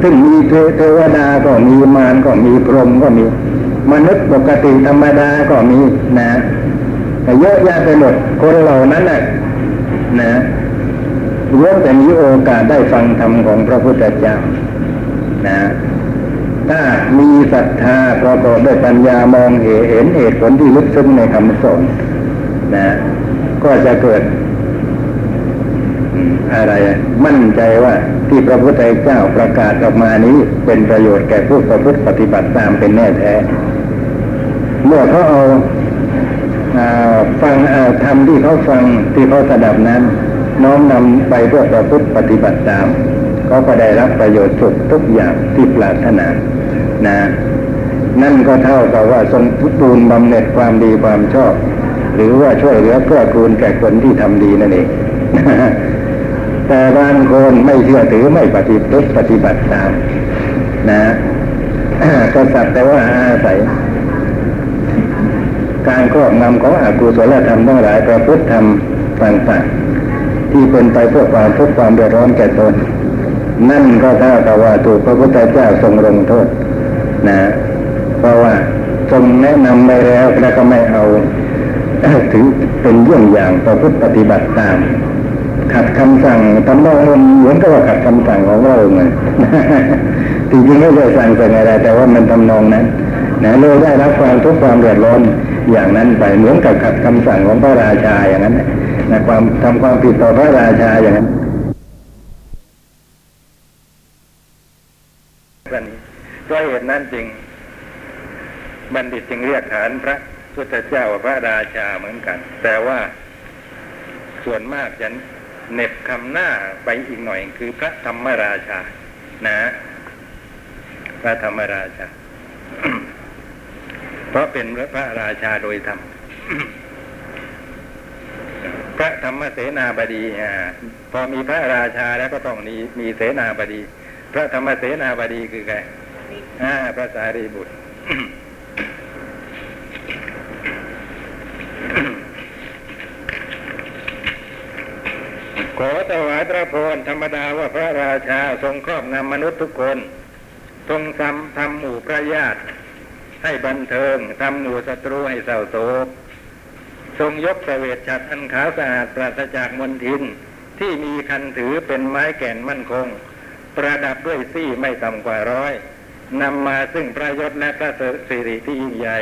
ซึ่งมีเทวดาก็มีมารก็มีพรหมก็มีมนุษย์ปกติธรรมดาก็มีนะแต่เยอะแยะไปหมดคนเหล่านั้นน่ะนะล้วนแต่มีโอกาสได้ฟังธรรมของพระพุทธเจ้านะถ้ามีศรัทธาประกอบด้วยปัญญามองเห็นเหตุผลที่ลึกซึ้งในคำสอนนะก็จะเกิดอะไรมั่นใจว่าที่พระพุทธเจ้าประกาศออกมานี้เป็นประโยชน์แก่ผู้ประพฤติปฏิบัติตามเป็นแน่แท้เมื่อเขาเอา ฟังธรรมที่เขาฟังที่เขาสดับนั้นน้อมนำไปเพื่อประพฤติปฏิบัติตามเขาก็ได้รับประโยชน์สุดทุกอย่างที่ปรารถนานะนั่นก็เท่ากับว่าทรงปูนบำเหน็จความดีความชอบหรือว่าช่วยเหลือเพื่อกูลแก่คนที่ทำดีนั่นเองแต่บางคนไม่เชื่อถือไม่ปฏิบัติปฏิบัติตามนะก็สักแต่ว่าอาศัยการครอบงำของอกุศลธรรมทั้งหลายประพฤติธรรมต่างๆที่เป็นไปเพื่อความทุกข์ความเดือดร้อนแก่ตนนั่นก็เท่ากับว่าถูกพระพุทธเจ้าทรงลงโทษนะเพราะว่าทรงแนะนำไปแล้วแล้วก็ไม่เอาถือเป็นเรื่องอย่างประพฤติปฏิบัติตามขัดคำสั่งทำนองเหมือนกับว่าขัดคำสั่งของเราไงจริงๆไม่ได้สั่งเป็นอะไรแต่ว่ามันทำนองนั้นนะเราได้รับความทุกข์ความเดือดร้อนอย่างนั้นไปเหมือนกับขัดคำสั่งของพระราชาอย่างนั้นนะความทำความผิดต่อพระราชาอย่างนั้นเพราะเหตุนั้นจริงบัณฑิตจึงเรียกฐานพระพุทธเจ้าว่าพระราชาเหมือนกันแต่ว่าส่วนมากจะเน็บคำหน้าไปอีกหน่อยคือพระธรรมราชานะพระธรรมราชา เพราะเป็นพระราชาโดยธรรม พระธรรมเสนาบดีพอมีพระราชาแล้วก็ต้องมีเสนาบดีพระธรรมเสนาบดีคือใครพระสารีบุตร ขอถวายพระพรธรรมดาว่าพระราชาทรงครอบงำมนุษย์ทุกคนทรงทำทำหมู่พระญาติให้บันเทิงทำหมู่ศัตรูให้เศร้าโศกทรงยกเสวตฉัตรอันขาวสะอาดปราศจากมลทินที่มีคันถือเป็นไม้แก่นมั่นคงประดับด้วยซี่ไม่ต่ำกว่าร้อยนำมาซึ่งพระยศและพระสิริที่ยิ่งใหญ่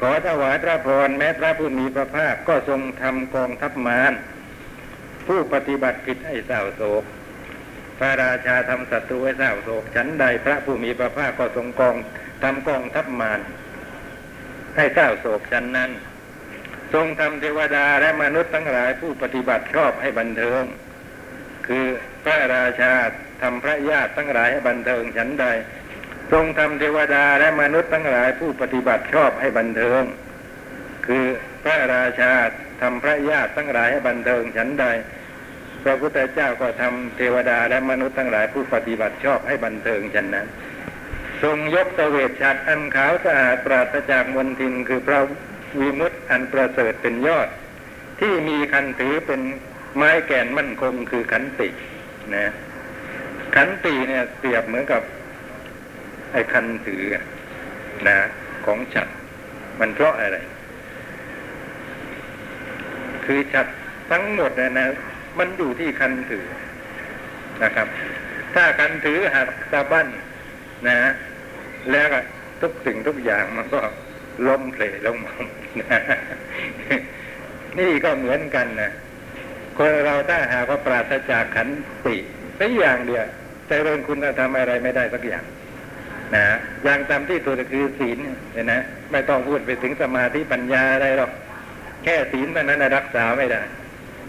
ขอถวายพระพรแม้พระผู้มีพระภาคก็ทรงทำกองทัพมารผู้ปฏิบัติผิดให้เศร้าโศกพระราชาทำศัตรูให้เศร้าโศกฉันใดพระผู้มีพระภาคก็ทรงกองทำกองทัพมารให้เศร้าโศกฉันนั้นทรงทำเทวดาและมนุษย์ทั้งหลายผู้ปฏิบัติชอบให้บันเทิงคือพระราชาทำพระญาติทั้งหลายให้บันเทิงฉันใดทรงทำเทวดาและมนุษย์ทั้งหลายผู้ปฏิบัติชอบให้บันเทิงคือพระราชาทำพระญาติทั้งหลายให้บันเทิงฉันใดพระพุทธเจ้าก็ทำเทวดาและมนุษย์ทั้งหลายผู้ปฏิบัติชอบให้บันเทิงฉันนั้นทรงยกเสวตฉัตรอันขาวสะอาดปราศจากมลทินคือพระวิมุตติอันประเสริฐเป็นยอดที่มีคันถือเป็นไม้แก่นมั่นคงคือขันตินะขันติเนี่ยเปรียบเหมือนกับไอ้คันถือนะของฉัตรมันเพราะอะไรคือฉัตรทั้งหมดนะนะมันอยู่ที่คันถือนะครับถ้าคันถือหักตะบั้นนะแล้วก็ทุกสิ่งทุกอย่างมันก็ล้มเพลลงมานะนี่ก็เหมือนกันนะคนเราถ้าหากว่าปราศจากขันติสักอย่างเดียวใจเริงคุณจะทำอะไรไม่ได้สักอย่างนะอย่างตามที่ตัวคือศีลเนี่ยนะไม่ต้องพูดไปถึงสมาธิปัญญาอะไรหรอกแค่ศีลเท่านั้นรักษาไม่ได้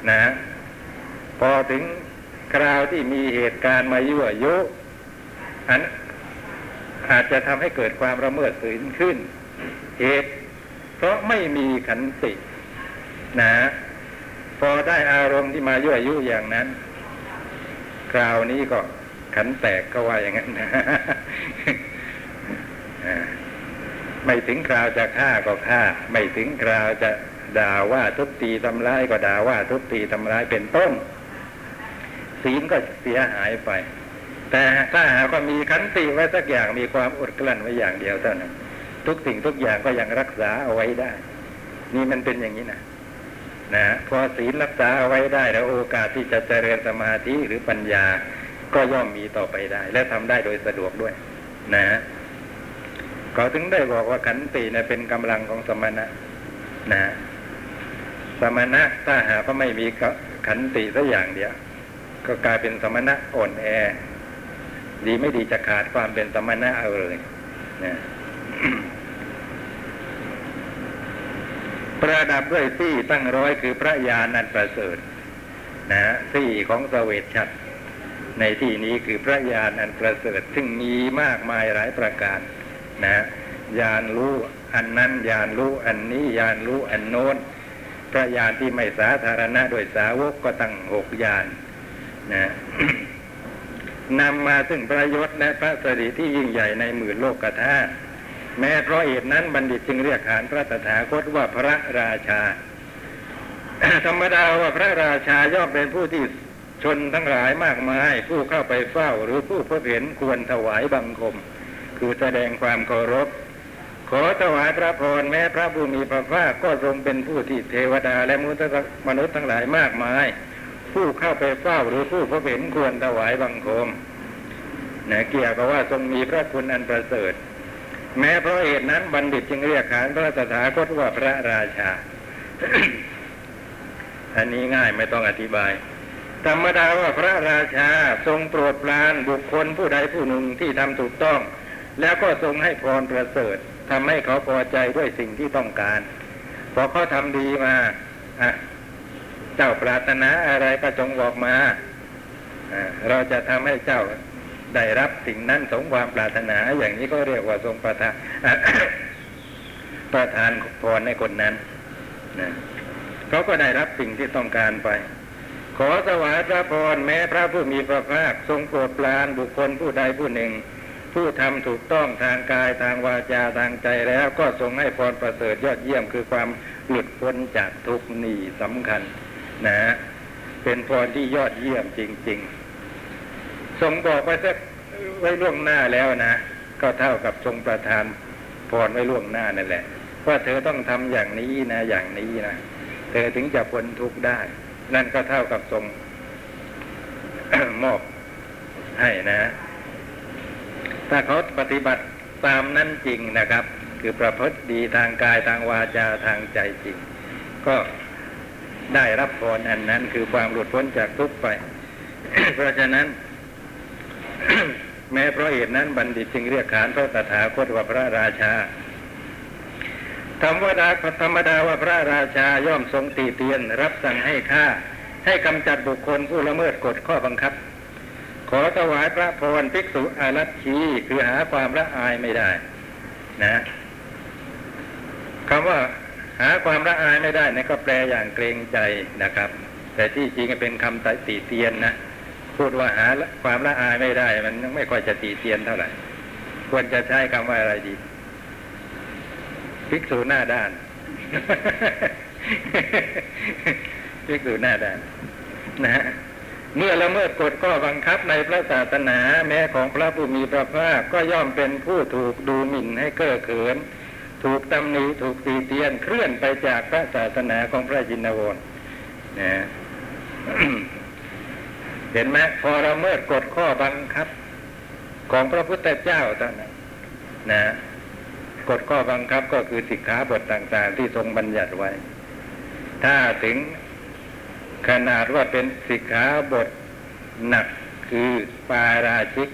นะพอถึงคราวที่มีเหตุการณ์มายั่วยุอันอาจจะทำให้เกิดความละเมิดศีลขึ้นเหตุเพราะไม่มีขันตินะพอได้อารมณ์ที่มายั่วยุอย่างนั้นคราวนี้ก็ขันแตกก็ว่าอย่างนั้นนะ ไม่ถึงคราวจะฆ่าก็ฆ่าไม่ถึงคราวจะด่าว่าทุบตีทำร้ายก็ด่าว่าทุบตีทำร้ายเป็นต้นศีลก็เสียหายไปแต่ถ้าหากว่ามีขันติไว้สักอย่างมีความอดกลั้นไว้อย่างเดียวเท่านั้นทุกสิ่งทุกอย่างก็ยังรักษาเอาไว้ได้นี่มันเป็นอย่างนี้นะนะพอศีลรักษาเอาไว้ได้แล้วโอกาสที่จะเจริญสมาธิหรือปัญญาก็ย่อมมีต่อไปได้และทำได้โดยสะดวกด้วยนะก็ถึงได้บอกว่าขันติเนี่ยเป็นกำลังของสมณะนะสมณะถ้าหาก็ไม่มีขันติสักอย่างเดียวก็กลายเป็นสมณะอ่อนแอดีไม่ดีจะขาดความเป็นสมณะเอาเลยนะ ประดับด้วยซี่ตั้งร้อยคือพระญาณอันประเสริฐนะซี่ของเสวตฉัตรในที่นี้คือพระญาณอันประเสริฐซึ่งมีมากมายหลายประการนะญาณรู้อันนั้นญาณรู้อันนี้ญาณรู้อันโน้นพระญาณที่ไม่สาธารณะโดยสาวกก็ตั้งหกญาณนะ นำมาซึ่งประยศและพระสริที่ยิ่งใหญ่ในหมื่นโลกธาตุแม้เพราะเหตุนั้นบัณฑิตจึงเรียกขานพระตถาคตว่าพระราชา ธรรมดาว่าพระราชาย่อมเป็นผู้ที่ชนทั้งหลายมากมายผู้เข้าไปเฝ้าหรือผู้พบเห็นควรถวายบังคมคือแสดงความเคารพขอถวายพระพรแม้พระผู้มีพระภาคก็ทรงเป็นผู้ที่เทวดาและมนุษย์ทั้งหลายมากมายผู้เข้าไปเฝ้าหรือผู้พบเห็นควรถวายบังคมนะเกี่ยวกับว่าทรงมีพระคุณอันประเสริฐแม้เพราะเหตุนั้นบัณฑิตจึงเรียกขานพระตถาคตว่าพระราชา อันนี้ง่ายไม่ต้องอธิบายธรรมดาว่าพระราชาทรงโปรดปรานบุคคลผู้ใดผู้หนึ่งที่ทำถูกต้องแล้วก็ทรงให้พรประเสริฐทำให้เขาพอใจด้วยสิ่งที่ต้องการพอเขาทำดีมาอ่ะเจ้าปรารถนาอะไรก็จงบอกมาอ่ะเราจะทำให้เจ้าได้รับสิ่งนั้นสมความปรารถนาอย่างนี้ก็เรียกว่าทรงประทาน ประทานพรให้คนนั้นนะเขาก็ได้รับสิ่งที่ต้องการไปขอถวายพระพรแม้พระผู้มีพระภาคทรงโปรดปรานบุคคลผู้ใดผู้หนึ่งผู้ทำถูกต้องทางกายทางวาจาทางใจแล้วก็ทรงให้พรประเสริฐยอดเยี่ยมคือความหลุดพ้นจากทุกข์นี่สำคัญนะเป็นพรที่ยอดเยี่ยมจริงๆทรงบอกไว้สักไว้ล่วงหน้าแล้วนะก็เท่ากับทรงประทานพรไว้ล่วงหน้านั่นแหละว่าเธอต้องทำอย่างนี้นะอย่างนี้นะเธอถึงจะพ้นทุกข์ได้นั่นก็เท่ากับทรง มอบให้นะถ้าเขาปฏิบัติตามนั้นจริงนะครับคือประพฤติดีทางกายทางวาจาทางใจจริงก็ได้รับพรอันนั้นคือความหลุดพ้นจากทุกข์ไป เพราะฉะนั้น แม้เพราะเหตุนั้นบัณฑิตจึงเรียกขานพระตถาคตว่าพระราชาธรรมดาธรรมดาว่าพระราชาย่อมทรงตีเตียนรับสั่งให้ฆ่าให้กำจัดบุคคลผู้ละเมิดกฎข้อบังคับขอถวายพระพรภิกษุอารัชชีคือหาความละอายไม่ได้นะคำว่าหาความละอายไม่ได้นี่ก็แปลอย่างเกรงใจนะครับแต่ที่จริงเป็นคำตีเตียนนะพูดว่าหาความละอายไม่ได้มันไม่ค่อยจะตีเตียนเท่าไหร่ควรจะใช้คำว่าอะไรดีภิกษุหน้าด้าน ภิกษุหน้าด้านนะฮะเมื่อละเมิดกฎข้อบังคับในพระศาสนาแม้ของพระผู้มีพระภาคก็ย่อมเป็นผู้ถูกดูหมิ่นให้เก้อเขินถูกตำหนิถูกตีเตียนเคลื่อนไปจากพระศาสนาของพระจินวรนะ เห็นไหมพอละเมิดกฎข้อบังคับของพระพุทธเจ้าท่านนะกฎข้อบังคับก็คือสิกขาบทต่างๆที่ทรงบัญญัติไว้ถ้าถึงขนาดว่าเป็นสิกขาบทหนักคือปาราชิก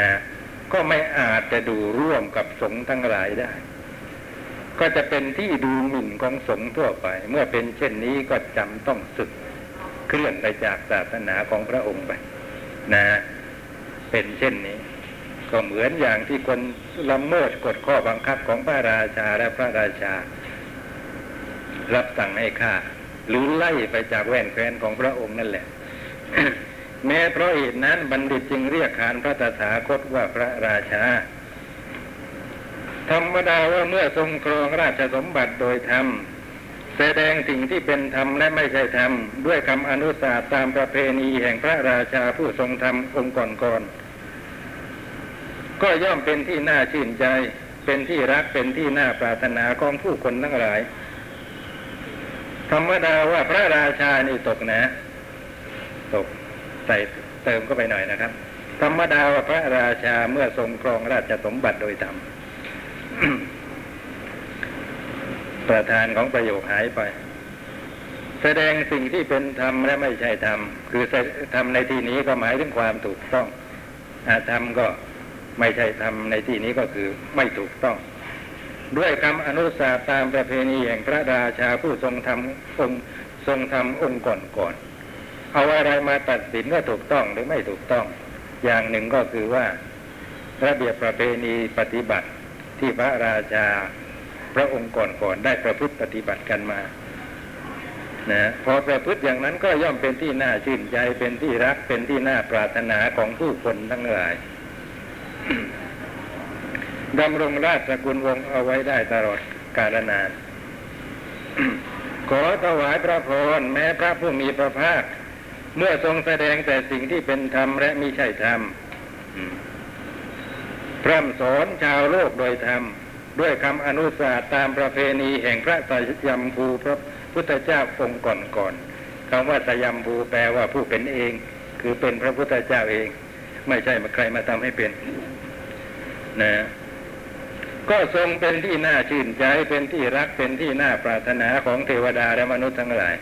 นะก็ไม่อาจจะดูร่วมกับสงฆ์ทั้งหลายได้ก็จะเป็นที่ดูหมิ่นของสงฆ์ทั่วไปเมื่อเป็นเช่นนี้ก็จำต้องสึกเคลื่อนไปจากศาสนาของพระองค์ไปนะเป็นเช่นนี้ก็เหมือนอย่างที่คนละเมิดกฎข้อบังคับของพระราชาและพระราชารับสั่งให้ฆ่าหรือไล่ไปจากแว่นแคว้นของพระองค์นั่นแหละ แม้เพราะเหตุนั้นบัณฑิตจึงเรียกขานพระตถาคตว่าพระราชาธรรมดาว่าเมื่อทรงครองราชสมบัติโดยธรรมแสดงสิ่งที่เป็นธรรมและไม่ใช่ธรรมด้วยคำอนุสาสน์ตามประเพณีแห่งพระราชาผู้ทรงธรรมองค์ก่อนก็ย่อมเป็นที่น่าชื่นใจเป็นที่รักเป็นที่น่าปรารถนาของผู้คนทั้งหลายธรรมดาว่าพระราชานี่ตกนะตกใส่เติมเข้าไปหน่อยนะครับธรรมดาว่าพระราชาเมื่อทรงครองราชสมบัติโดยธรรม ประธานของประโยคหายไปแสดงสิ่งที่เป็นธรรมและไม่ใช่ธรรมคือธรรมในที่นี้ก็หมายถึงความถูกต้องธรรมก็ไม่ใช่ธรรมในที่นี้ก็คือไม่ถูกต้อง ด้วยกรรมอนุสาสตามประเพณีแห่งพระราชาผู้ทรงธรรมองค์ทรงธรรมองค์ก่อนๆเอาอะไรมาตัดสินว่าถูกต้องหรือไม่ถูกต้องอย่างหนึ่งก็คือว่าระเบียบประเพณีปฏิบัติที่พระราชาพระองค์ก่อนๆได้ประพฤติปฏิบัติกันมานะพอประพฤติอย่างนั้นก็ย่อมเป็นที่น่าชื่นใจเป็นที่รักเป็นที่น่าปรารถนาของผู้คนทั้งหลาย ดำรงราชกุลวงศ์เอาไว้ได้ตลอดกาลนาน ขอถวายพระพรแม้พระผู้มีพระภาคเมื่อทรงแสดงแต่สิ่งที่เป็นธรรมและมิใช่ธรรม พร่ำสอนชาวโลกโดยธรรมด้วยคำอนุสาสน์ตามประเพณีแห่งพระสยามภูพระพุทธเจ้าองค์ก่อนๆคำว่าสยามภูแปลว่าผู้เป็นเองคือเป็นพระพุทธเจ้าเองไม่ใช่ใครมาทำให้เป็นนะก็ทรงเป็นที่น่าชื่นใจเป็นที่รักเป็นที่น่าปรารถนาของเทวดาและมนุษย์ทั้งหลาย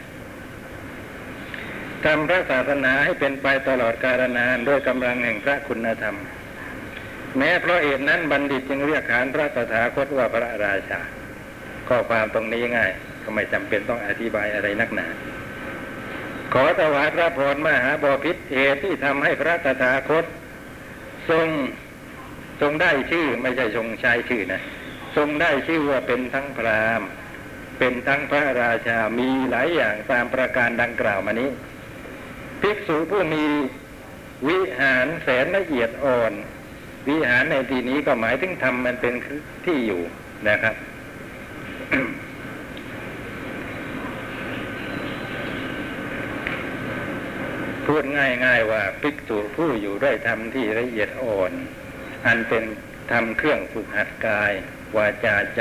ทำพระศาสนาให้เป็นไปตลอดกาลนานด้วยกำลังแห่งพระคุณธรรมแม้เพราะเหตุนั้นบัณฑิตจึงเรียกขานพระตถาคตว่าพระราชาข้อความตรงนี้ง่ายก็ไม่จำเป็นต้องอธิบายอะไรนักหนาขอถวายพระพรมหาบพิตรเหตุที่ทำให้พระตถาคตทรงทรงได้ชื่อไม่ใช่ทรงใช้ชื่อนะทรงได้ชื่อว่าเป็นทั้งพราหมณ์เป็นทั้งพระราชามีหลายอย่างตามประการดังกล่าวมานี้ภิกษุผู้มีวิหารแสนละเอียดอ่อนวิหารในที่นี้ก็หมายถึงธรรมมันเป็นที่อยู่นะครับ พูดง่ายๆว่าภิกษุผู้อยู่ด้วยธรรมที่ละเอียดอ่อนอันเป็นธรรมเครื่องฝึกหัดกายวาจาใจ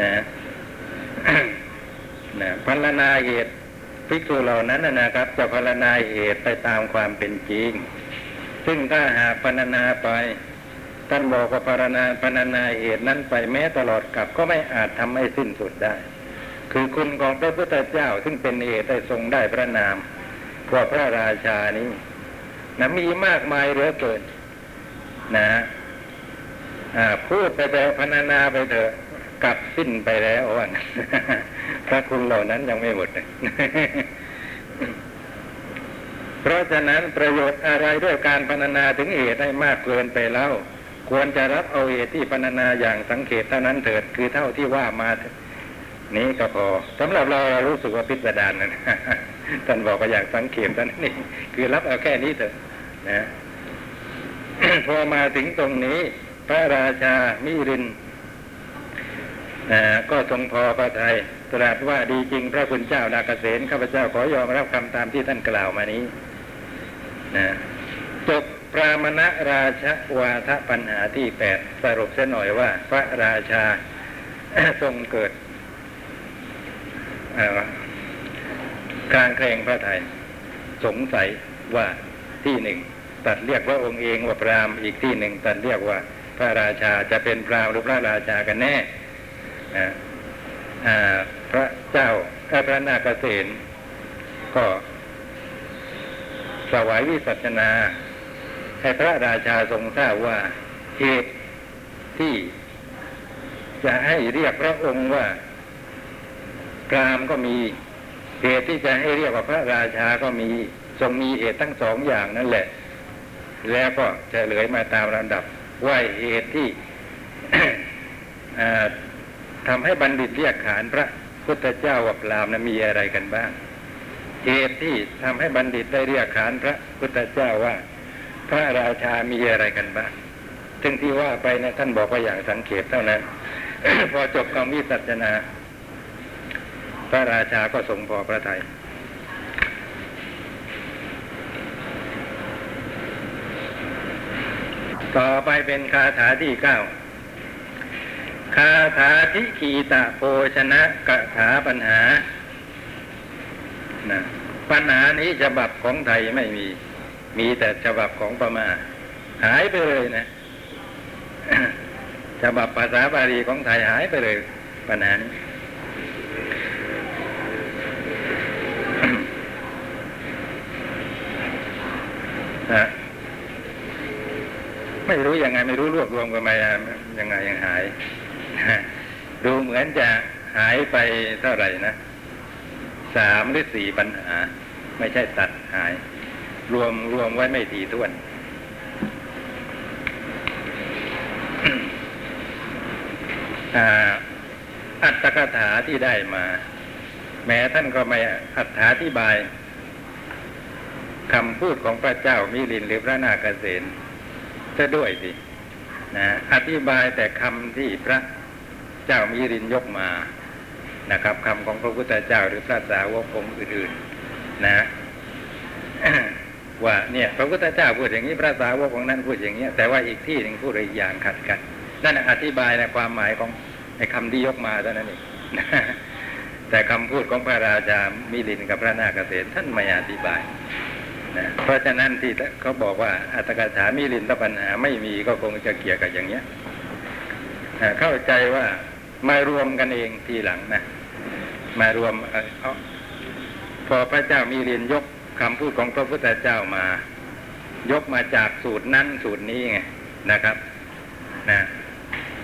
นะ นะพรรณนาเหตุภิกษุเหล่านั้นนะครับจะพรรณนาเหตุไปตามความเป็นจริงซึ่งถ้าหากพรรณนาไปท่านบอกว่าพรรณนาพรรณนาเหตุนั้นไปแม้ตลอดกลับก็ไม่อาจทำให้สิ้นสุดได้คือคุณของพระพุทธเจ้าซึ่งเป็นเหตุได้ทรงได้พระนามว่าพระราชานี้นะมีมากมายเหลือเกินนะพูดไปไปพรรณนาไปเถอะกลับสิ้นไปแล้วว่าพระคุณเหล่านั้นยังไม่หมดเลยเพราะฉะนั้นประโยชน์อะไรด้วยการพรรณนาถึงเหตุได้มากเกินไปแล้วควรจะรับเอาเหตุที่พรรณนาอย่างสังเขปเท่านั้นเถิดคือเท่าที่ว่ามานี้ก็พอสำหรับเราเรารู้สึกว่าพิสดารนะท่านบอกว่าอย่างสังเขปเท่านั้นเองคือรับเอาแค่นี้เถิดนะ พอมาถึงตรงนี้พระราชามิรินก็ทรงพอพระทัยตรัสว่าดีจริงพระคุณเจ้านาเกษตรข้าพเจ้าขอยอมรับคำตามที่ท่านกล่าวมานี้นะจบปรามณราชวาทปัญหาที่แปดสรุปเสียหน่อยว่าพระราชา ทรงเกิดกลางแคลงพระทัยสงสัยว่าที่หนึ่งตัดเรียกว่าองค์เองว่าพราหมณ์อีกที่หนึ่งตัดเรียกว่าพระราชาจะเป็นพราหมณ์หรือพระราชากันแน่พระเจ้าพระนาคเสนก็สวายวิสัชนาให้พระราชาทรงทราบว่าเหตุที่จะให้เรียกพระองค์ว่าพราหมณ์ก็มีเหตุที่จะให้เรียกว่าพระราชาก็มีทรงมีเหตุทั้งสองอย่างนั่นแหละแล้วก็จะเฉลยมาตามลำดับว่าเหตุที่ ทำให้บัณฑิตเรียกขานพระพุทธเจ้าว่าพราหมณ์นั้นมีอะไรกันบ้างเหตุที่ทำให้บัณฑิตได้เรียกขานพระพุทธเจ้าว่าพระราชามีอะไรกันบ้างซึ่งที่ว่าไปนะท่านบอกว่าอย่างสังเขปเท่านั้น พอจบคำวิสัชนาพระราชาก็ทรงพอพระทัยต่อไปเป็นคาถาที่เก้าคาถาทิคีตะโภชนะกถาปัญหานะปัญหานี้ฉบับของไทยไม่มีมีแต่ฉบับของพม่าหายไปเลยนะ ฉบับภาษาบาลีของไทยหายไปเลยปัญหานี้ นะไม่รู้ยังไงไม่รู้รวบรวมกันมายังไงยังหาย ดูเหมือนจะหายไปเท่าไหร่นะสามหรือสี่ปัญหาไม่ใช่ตัดหายรวมรวมไว้ไม่ถี่ถ้วน อัตถกถาที่ได้มาแม้ท่านก็ไม่อธิบายคำพูดของพระเจ้ามิลินหรือพระนาคเสนจะด้วยสินะอธิบายแต่คำที่พระเจ้ามิลินยกมานะครับคำของพระพุทธเจ้าหรือพระสาวกองค์อื่นๆนะว่าเนี่ยพระพุทธเจ้าพูดอย่างนี้พระสาวกของนั้นพูดอย่างนี้แต่ว่าอีกที่หนึ่งพูดอีกอย่างขัดกันนั่นอธิบายในความหมายของในคำที่ยกมาเท่านั้นเองแต่คำพูดของพระราชามิลินกับพระนาคเสนท่านไม่อธิบายนะเพราะฉะนั้นที่เขาบอกว่าอัตถกถามิลินปัญหาไม่มีก็คงจะเกี่ยวกับอย่างเนี้ยเข้าใจว่ามารวมกันเองทีหลังนะมารวมเอาพอพระเจ้ามิลินยกคำพูดของพระพุทธเจ้ามายกมาจากสูตรนั้นสูตรนี้ไงนะครับนะ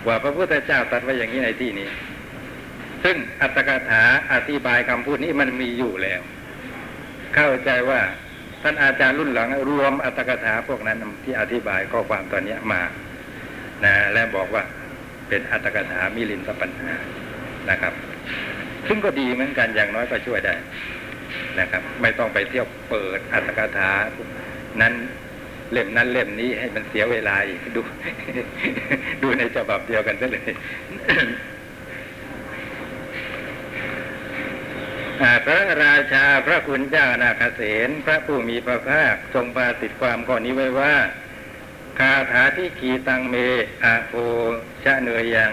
ว่าพระพุทธเจ้าตรัสไว้อย่างนี้ในที่นี้ซึ่งอัตถกถาอธิบายคำพูดนี้มันมีอยู่แล้วเข้าใจว่าท่านอาจารย์รุ่นหลังรวมอัตถกถาพวกนั้นที่อธิบายข้อความตอนนี้มานะและบอกว่าเป็นอัตถกถามิลินทปัญหานะครับซึ่งก็ดีเหมือนกันอย่างน้อยก็ช่วยได้นะครับไม่ต้องไปเที่ยวเปิดอัตถกถานั้นเล่มนั้นเล่มนี้ให้มันเสียเวลาอีกดูดูในฉบับเดียวกันซะเลย พระราชาพระคุณเจ้านาคเสนพระผู้มีพระภาคทรงปาติดความข้อนี้ไว้ว่าคาถาที่ขีตังเมอะโภชะเนยยัง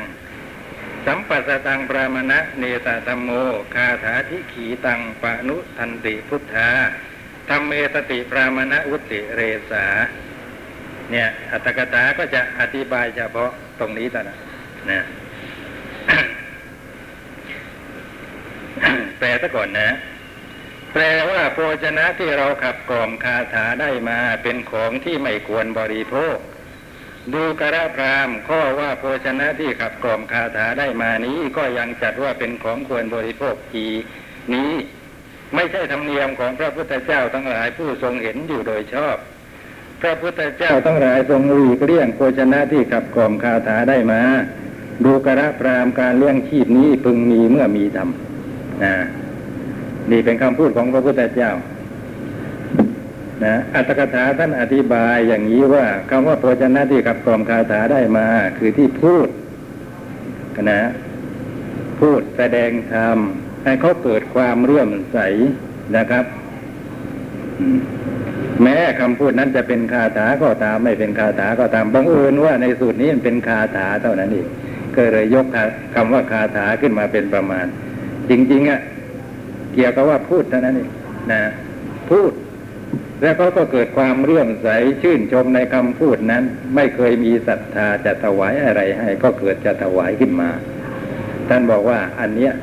สัมปัสสตังปรามณะเนตธัมโมคาถาที่ขีตังปะนุทันติพุทธาธัมเมสติปรามณะอุตติเรสาเนี่ยอัตถกถาก็จะอธิบายเฉพาะตรงนี้เท่านั้นนะ แปลซะก่อนนะแปลว่าโภชนะที่เราขับกล่อมคาถาได้มาเป็นของที่ไม่ควรบริโภคดูกระพรามข้อว่าโภชนะที่ขับกล่อมคาถาได้มานี้ก็ยังจัดว่าเป็นของควรบริโภคอีกนี้ไม่ใช่ธรรมเนียมของพระพุทธเจ้าทั้งหลายผู้ทรงเห็นอยู่โดยชอบพระพุทธเจ้าทั้งหลายทรงหลีกเลี่ยงโภชนะที่ขับกล่อมคาถาได้มาดูกระพรามการเลี้ยงชีพนี้พึงมีเมื่อมีธรรมนะนี่เป็นคำพูดของพระพุทธเจ้านะอัตถกถาท่านอธิบายอย่างนี้ว่าคำว่าโภชนะที่ขับกล่อมคาถาได้มาคือที่พูดนะพูดแสดงธรรมให้เขาเกิดความเลื่อมใสนะครับแม้คำพูดนั้นจะเป็นคาถาก็ตามไม่เป็นคาถาก็ตามบังเอิญว่าในสูตรนี้มันเป็นคาถาเท่านั้นเองก็เลยยกคำว่าคาถาขึ้นมาเป็นประมาณจริงๆอ่ะเกี่ยวกับว่าพูดเท่านั้นเองนะพูดแล้วเขาก็เกิดความเลื่อมใสชื่นชมในคำพูดนั้นไม่เคยมีศรัทธาจะถวายอะไรให้ก็เกิดจะถวายขึ้นมาท่านบอกว่าอันเนี้ย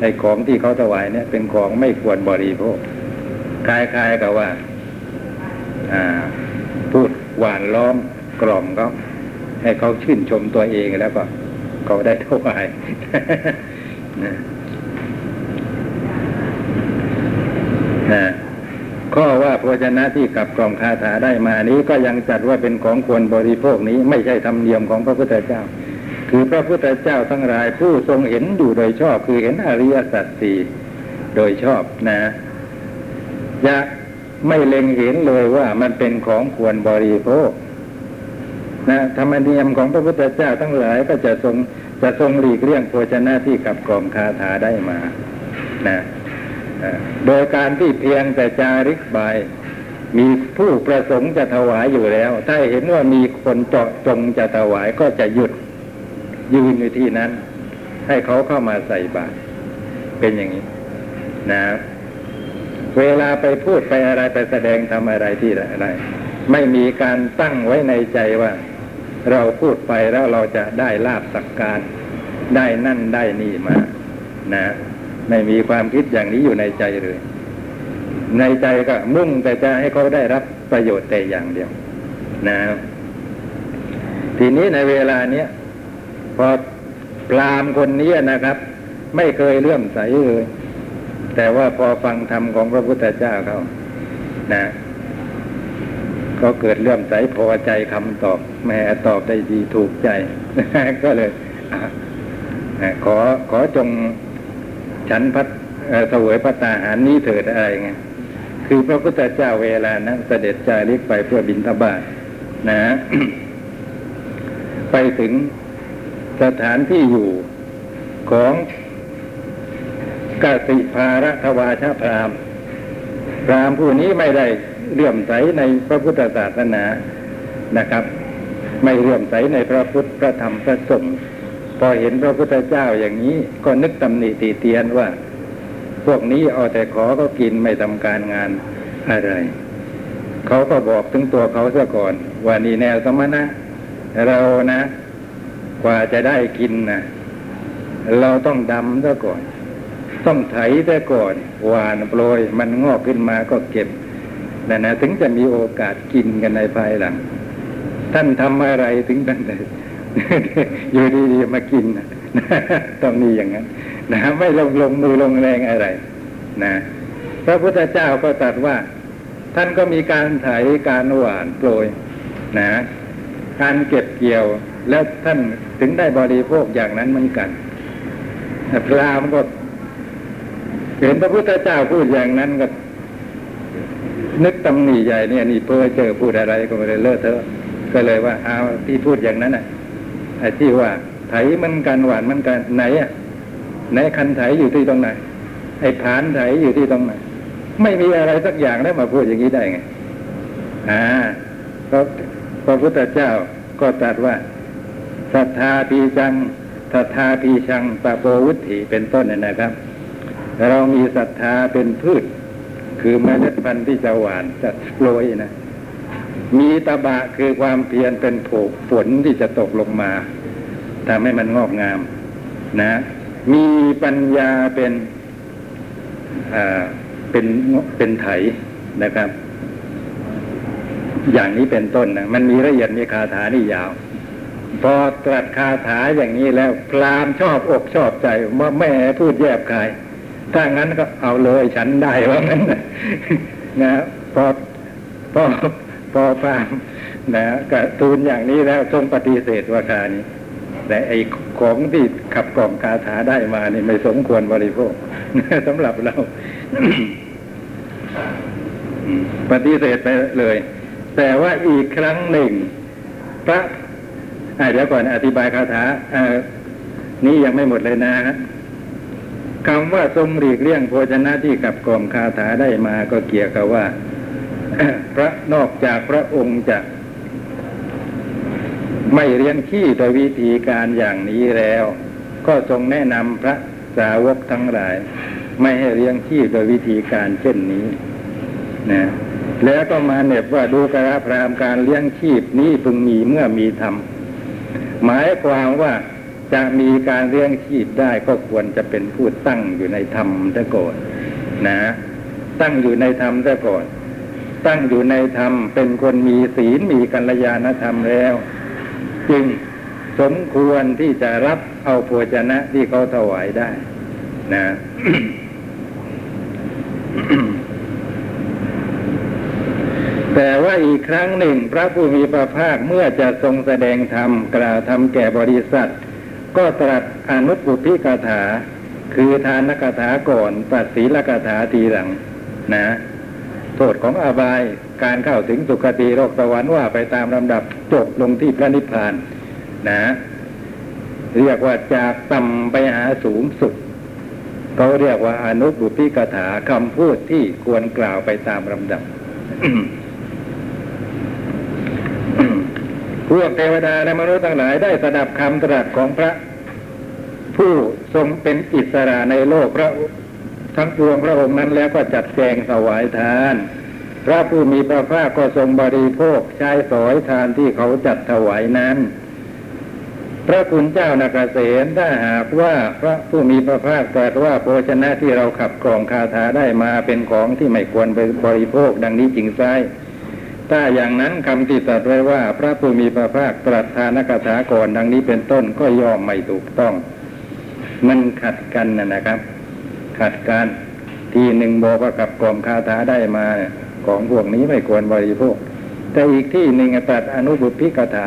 ในของที่เขาถวายเนี่ยเป็นของไม่ควรบริโภคคล้ายๆกับว่าพูดหวานล้อมกล่อมเขาให้เขาชื่นชมตัวเองแล้วก็เขาได้ถวาย นะนะข้อว่าโภชนะที่ขับกล่อมคาถาได้มานี้ก็ยังจัดว่าเป็นของควรบริโภคนี้ไม่ใช่ธรรมเนียมของพระพุทธเจ้าคือพระพุทธเจ้าทั้งหลายผู้ทรงเห็นอยู่โดยชอบคือเห็นอริยสัจสี่โดยชอบนะจะไม่เล็งเห็นเลยว่ามันเป็นของควรบริโภคนะธรรมเนียมของพระพุทธเจ้าทั้งหลายก็จะทรงจะทรงหลีกเลี่ยงโภชนะที่ขับกล่อมคาถาได้มานะโดยการที่เพียงแต่จาริกบายมีผู้ประสงค์จะถวายอยู่แล้วถ้าเห็นว่ามีคนเจาะจงจะถวายก็จะหยุดยืนอยู่ที่นั้นให้เขาเข้ามาใส่บาตรเป็นอย่างนี้นะเวลาไปพูดไปอะไรไปแสดงทำอะไรที่อะไรไม่มีการตั้งไว้ในใจว่าเราพูดไปแล้วเราจะได้ลาภสักการได้นั่นได้นี่มานะไม่มีความคิดอย่างนี้อยู่ในใจเลยในใจก็มุ่งแต่จะให้เขาได้รับประโยชน์แต่อย่างเดียวนะทีนี้ในเวลาเนี้ยพอ พราหมณ์คนนี้นะครับไม่เคยเลื่อมใสเลยแต่ว่าพอฟังธรรมของพระพุทธเจ้าเขานะก็เกิดเลื่อมใสพอใจคำตอบแม่ตอบได้ดีถูกใจก็เลยขอขอจงฉันพัดเสวยพัตตาหารนี้เถิดอะไรไงคือพระพุทธเจ้าเวลานั้นเสด็จจาริกไปเพื่อบิณฑบาตนะ ไปถึงสถานที่อยู่ของกสิภารทวาชพราหมณ์พราหมณ์ผู้นี้ไม่ได้เลื่อมใสในพระพุทธศาสนานะครับไม่เลื่อมใสในพระพุทธพระธรรมพระสงฆ์พอเห็นพระพุทธเจ้าอย่างนี้ก็นึกตำหนิติเตียนว่าพวกนี้เอาแต่ขอก็กินไม่ทำการงานอะไรเขาก็บอกถึงตัวเขาซะก่อนว่านี่แนวสมณะเรานะกว่าจะได้กินนะเราต้องดำซะก่อนต้องไถซะก่อนหว่านโปรยมันงอกขึ้นมาก็เก็บนะนะถึงจะมีโอกาสกินกันในภายหลังท่านทำอะไรถึงท่านได้อยู่ดีๆมากินนะต้องมีอย่างนั้นนะไม่ลงลงมือลงแรงอะไรนะพระพุทธเจ้าก็ตรัสว่าท่านก็มีการไถการหว่านโปรยนะการเก็บเกี่ยวแล้วท่านถึงได้บริโภคอย่างนั้นเหมือนกันพราหมณ์ก็เห็นพระพุทธเจ้าพูดอย่างนั้นก็นึกตำหนิใหญ่เนี่ยนี่เพื่อเจอพูดอะไรก็ไม่ได้เลอะเทอะก็เลยว่าเอาที่พูดอย่างนั้นน่ะไอ้ที่ว่าไถมันกันหวานมันกันไหนอ่ะไหนคันไถอยู่ที่ตรงไหนไอ้ผานไถอยู่ที่ตรงไหนไม่มีอะไรสักอย่างแล้วมาพูดอย่างนี้ได้ไงอ่าก็พระพุทธเจ้าก็ตรัสว่าสัทธาปีจังสัทธาปีชังตะโปวุฒิเป็นต้นเนี่ยนะครับเรามีศรัทธาเป็นพืชคือเมล็ดพันธุ์ที่จะหวานจะโปรยนะมีตบะคือความเพียรเป็นผกฝนที่จะตกลงมาทำให้มันงอกงามนะมีปัญญาเป็นอ่าเป็นเป็นไถนะครับอย่างนี้เป็นต้นนะมันมีละเอียดมีคาถานี่ยาวพอตรัสคาถาอย่างนี้แล้วพราหมณ์ชอบอกชอบใจว่าแม่พูดแยบคายถ้างั้นก็เอาเลยฉันได้ว่างั้นนะพอพอพอพามนะกระตูนอย่างนี้แล้วทรงปฏิเสธว่าคานี้แต่ไอ้ของที่ขับกล่อมคาถาได้มานี่ไม่สมควรบริโภคสำหรับเรา ปฏิเสธไปเลยแต่ว่าอีกครั้งหนึ่งพระเดี๋ยวก่อนอธิบายคาถานี้ยังไม่หมดเลยนะคำว่าทรงหลีกเลี่ยงโภชนะที่กับกล่อมคาถาได้มาก็เกี่ยวกับว่า พระนอกจากพระองค์จะไม่เลี้ยงขี้โดยวิธีการอย่างนี้แล้วก็ทรงแนะนำพระสาวกทั้งหลายไม่ให้เลี้ยงขี้โดยวิธีการเช่นนี้นะแล้วก็มาเน็บว่าดูกระพรามการเลี้ยงชีพนี้พึงมีเมื่อมีธรรมหมายความว่าจะมีการเลี้ยงชีพได้ก็ควรจะเป็นผู้ตั้งอยู่ในธรรมซะก่อนนะตั้งอยู่ในธรรมซะก่อนตั้งอยู่ในธรรมเป็นคนมีศีลมีกัลยาณธรรมแล้วจึงสมควรที่จะรับเอาโภชนะที่เขาถวายได้นะ แต่ว่าอีกครั้งหนึ่งพระผู้มีพระภาคเมื่อจะทรงแสดงธรรมกล่าวธรรมแก่บริษัทก็ตรัสอนุปปุพพิกถาคือทานกถาก่อนปัสสีลกถาทีหลังนะโทษของอบายการเข้าถึงสุคติโลกสวรรค์ว่าไปตามลำดับจบลงที่พระนิพพานนะเรียกว่าจากต่ำไปหาสูงสุดเขาเรียกว่าอนุปปุพพิกถาคำพูดที่ควรกล่าวไปตามลำดับ พวกเทวดาและมนุษย์ทั้งหลายได้สดับคำตรัสของพระผู้ทรงเป็นอิสระในโลกพระทั้งปวงพระองค์นั้นแล้วก็จัดแจงถวายทานพระผู้มีพระภาคก็ทรงบริโภคใช้สอยทานที่เขาจัดถวายนั้นพระคุณเจ้านาคเสนถ้าหากว่าพระผู้มีพระภาคตรัสว่าโภชนะที่เราขับกล่อมคาถาได้มาเป็นของที่ไม่ควรไปบริโภคดังนี้จริงไซถ้าอย่างนั้นคำที่ตรัสไว้ว่าพระผู้มีพระภาคตรัสทานกถาก่อนดังนี้เป็นต้นก็ย่อมไม่ถูกต้อง มันขัดกันนะนะครับขัดกันทีหนึ่งบอกว่ากับกล่อมคาถาได้มาของพวกนี้ไม่ควรบริโภคแต่อีกที่หนึ่งตัดอนุบุพพิกถา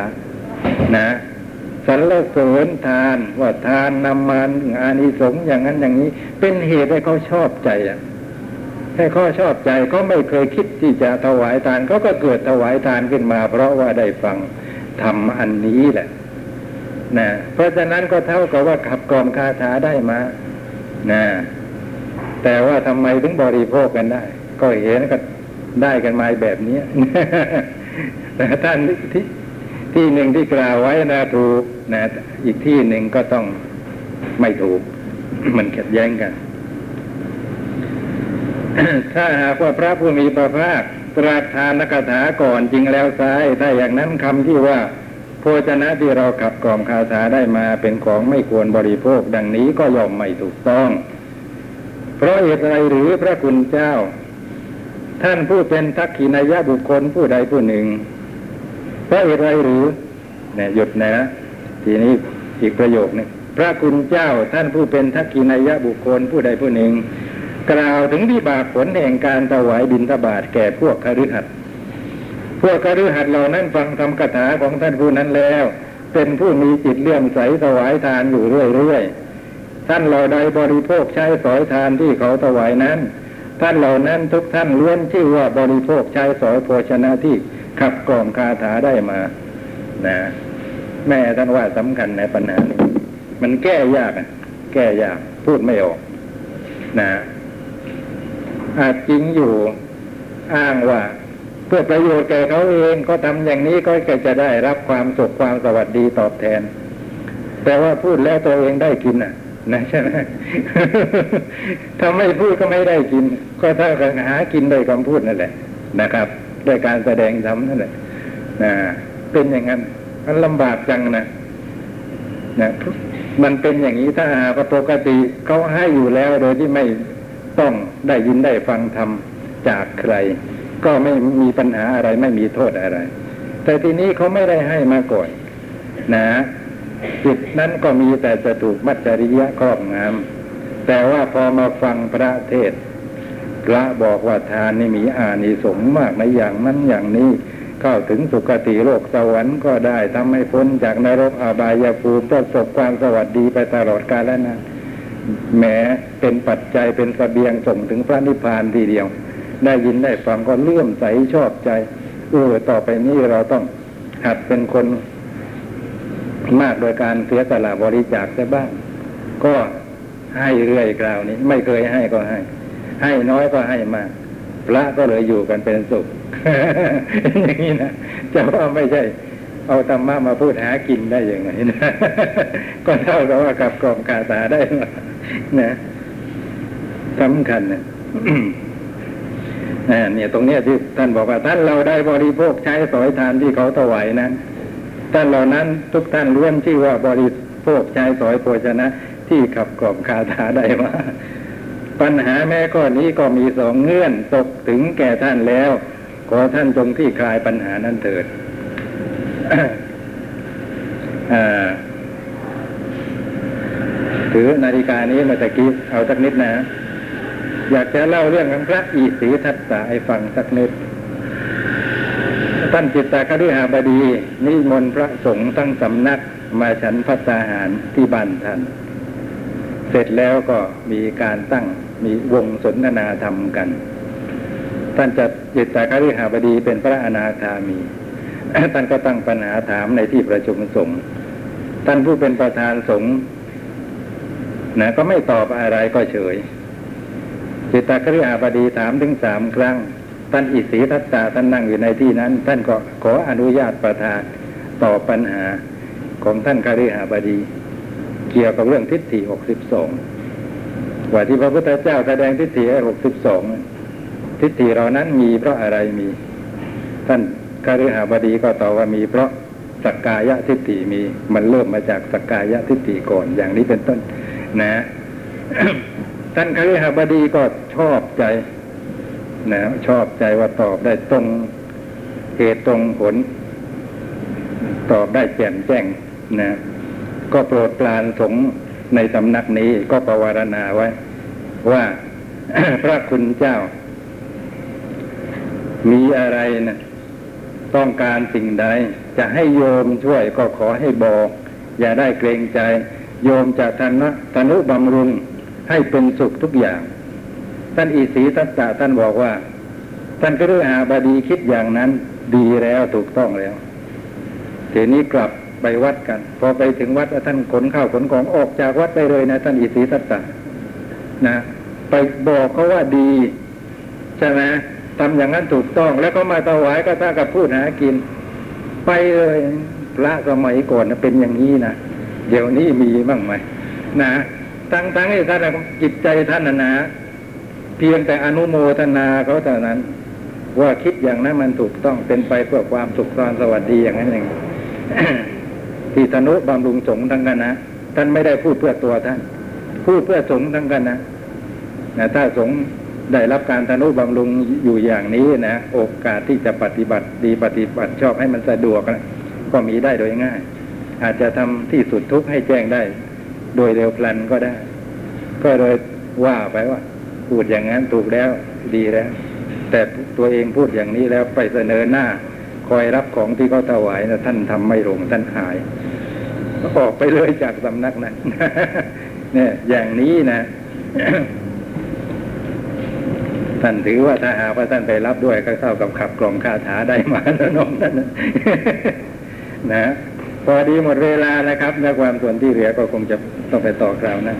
นะสรรเสริญทานว่าทานนำมาอานิสงส์อย่างนั้นอย่างนี้เป็นเหตุให้เขาชอบใจอ่ะให้เขาชอบใจเขาไม่เคยคิดที่จะถวายทานเขาก็เกิดถวายทานขึ้นมาเพราะว่าได้ฟังธรรมอันนี้แหละนะเพราะฉะนั้นก็เท่ากับว่าขับกล่อมคาถาได้มานะแต่ว่าทำไมถึงบริโภคกันได้ก็เห็นก็ได้กันมาแบบนี้ ท่านที่ที่หนึ่งที่กล่าวไว้นะถูกนะอีกที่หนึ่งก็ต้องไม่ถูก มันขัดแย้งกัน ถ้าหากว่าพระผู้มีพระภาคตรัสทานคาถาก่อนจริงแล้วไซร้ถ้าอย่างนั้นคำที่ว่าโภชนะที่เราขับกล่อมคาถาได้มาเป็นของไม่ควรบริโภคดังนี้ก็ย่อมไม่ถูกต้องเพราะเหตุไรหรือพระคุณเจ้าท่านผู้เป็นทักขิณายบุคคลผู้ใดผู้หนึ่งเพราะเหตุไรหรือเนี่ยหยุดนะทีนี้อีกประโยคนึงพระคุณเจ้าท่านผู้เป็นทักขิณายบุคคลผู้ใดผู้หนึ่งกล่าวถึงวิบากผลแห่งการถวายบิณฑบาตแก่พวกคฤหัสถ์พวกคฤหัสถ์เหล่านั้นฟังธรรมคาถาของท่านผู้นั้นแล้วเป็นผู้มีจิตเลื่อมใสถวายทานอยู่เรื่อยๆท่านเหล่าใดบริโภคใช้สอยทานที่เขาถวายนั้นท่านเหล่านั้นทุกท่านล้วนชื่อว่าบริโภคใช้สอยโภชนะที่ขับกล่อมคาถาได้มานะแม่ท่านว่าสำคัญในปัญหานี้มันแก้ยากแก้ยากพูดไม่ออกนะอาจจริงอยู่อ้างว่าเพื่อประโยชน์แก่เขาเองก็ทำอย่างนี้ก็จะได้รับความสุขความสวัสดีตอบแทนแต่ว่าพูดแล้วตัวเองได้กินอ่ะนะใช่ไหม ถ้าไม่พูดก็ไม่ได้กินก็เท่ากับหากินโดยคำพูดนั่นแหละนะครับโดยการแสดงธรรมนั่นแหละนะเป็นอย่างนั้นมันลำบากจังนะนะมันเป็นอย่างนี้ถ้าปกติเขาให้อยู่แล้วโดยที่ไม่ต้องได้ยินได้ฟังธรรมจากใครก็ไม่มีปัญหาอะไรไม่มีโทษอะไรแต่ทีนี้เขาไม่ได้ให้มาก่อนนะจิตนั้นก็มีแต่จะถูกมัจฉริยะครอบงำแต่ว่าพอมาฟังพระเทศพระบอกว่าทานนี่มีอานิสงส์มากในอย่างนั้นอย่างนี้เข้าถึงสุคติโลกสวรรค์ก็ได้ทำให้พ้นจากนรกอบายภูมิประสบความสวัสดีไปตลอดกาลนานแหมเป็นปัจจัยเป็นเสบียงส่งถึงพระนิพพานทีเดียวได้ยินได้ฟังก็เลื่อมใสชอบใจเออต่อไปนี้เราต้องหัดเป็นคนมากโดยการเสียสละบริจาคได้บ้างก็ให้เรื่อยกล่าวนี้ไม่เคยให้ก็ให้ให้น้อยก็ให้มากพระก็เลยอยู่กันเป็นสุข อย่างนี้นะจะว่าไม่ใช่เอาธรรมะมาพูดหากินได้ยังไงนะ ก็เท่ากับว่ากับกล่อมคาถาได้นะสำคัญนะ เนี่ยตรงนี้ที่ท่านบอกว่าท่านเราได้บริโภคใช้สอยทานที่เขาถวายนะท่านเหล่านั้นทุกท่านล้วนชื่อว่าบริโภคใช้สอยโภชนะที่ขับกล่อมคาถาได้มาปัญหาแม้ข้อนี้ก็มีสองเงื่อนตกถึงแก่ท่านแล้วขอท่านจงที่คลายปัญหานั้นเถิด ถือนาฬิกานี้มาตะกี้เอาสักนิดนะอยากจะเล่าเรื่องของพระอิสิทัตถะให้ฟังสักนิดท่านจิตตคฤหบดีนิมนต์พระสงฆ์ทั้งสำนักมาฉันภัตตาหารที่บ้านท่านเสร็จแล้วก็มีการตั้งมีวงสนทนาธรรมกันท่านจิตตคฤหบดีเป็นพระอนาคามีท่านก็ตั้งปัญหาถามในที่ประชุมสงฆ์ท่านผู้เป็นประธานสงฆ์นะก็ไม่ตอบอะไรก็เฉยจิตตคฤหบดีถามถึงสามครั้งท่านอิสิทัตถะท่านนั่งอยู่ในที่นั้นท่านก็ขออนุญาตประธานตอบปัญหาของท่านคฤหบดีเกี่ยวกับเรื่องทิฏฐิหกสิบสองว่าที่พระพุทธเจ้าแสดงทิฏฐิหกสิบสองทิฏฐิเหล่านั้นมีเพราะอะไรมีท่านคฤหบดีก็ตอบว่ามีเพราะสักกายทิฏฐิมีมันเริ่มมาจากสักกายทิฏฐิก่อนอย่างนี้เป็นต้นนะ ท่านคฤหบดีก็ชอบใจนะชอบใจว่าตอบได้ตรงเหตุตรงผลตอบได้แจ่มแจ้งนะก็โปรดปรานสงฆ์ ในสำนักนี้ก็ประวารณาไว้ว่า พระคุณเจ้ามีอะไรนะต้องการสิ่งใดจะให้โยมช่วยก็ขอให้บอกอย่าได้เกรงใจโยมจะทนะทนุบำรุงให้เป็นสุขทุกอย่างท่านอิสีทัตตะท่านบอกว่าท่านก็ฤาบดีคิดอย่างนั้นดีแล้วถูกต้องแล้วทีนี้กลับไปวัดกันพอไปถึงวัดท่านขนข้าวขนของออกจากวัดไปเลยนะท่านอิสีทัตตะนะไปบอกเขาว่าดีใช่ไหมทำอย่างนั้นถูกต้องแล้วก็มาถวายก็ถ้ากับพูดหากินไปเลยพระสมัยก่อนเป็นอย่างนี้นะเดี๋ยวนี้มีบ้างไหมนะทั้งทั้งที่ท่านจิตใจท่านนะเพียงแต่อนุโมทนาเขาเท่านั้นว่าคิดอย่างนั้นมันถูกต้องเป็นไปเพื่อความสุขความสวัสดีอย่างนั้นเอง ที่ทนุบำรุงสงฆ์ทั้งคณะท่านไม่ได้พูดเพื่อตัวท่านพูดเพื่อสงฆ์ทั้งคณะนะถ้าสงฆ์ได้รับการทนุบำรุงอยู่อย่างนี้นะโอกาสที่จะปฏิบัติดีปฏิบัติชอบให้มันสะดวกนะก็มีได้โดยง่ายอาจจะทำที่สุดทุกข์ให้แจ้งได้โดยเร็วพลันก็ได้ก็เลยว่าไปว่าพูดอย่างนั้นถูกแล้วดีแล้วแต่ตัวเองพูดอย่างนี้แล้วไปเสนอหน้าคอยรับของที่เขาถวายนะท่านทำไม่ลงท่านหายออกไปเลยจากสำนักนั้น เนี่ยอย่างนี้นะ ท่านถือว่าถ้าหาว่าท่านไปรับด้วยก็เท่ากับขับกล่องคาถาได้มาแล้วน้องท่านนะพอดีหมดเวลานะครับในความส่วนที่เหลือก็คงจะต้องไปต่อคราวนะ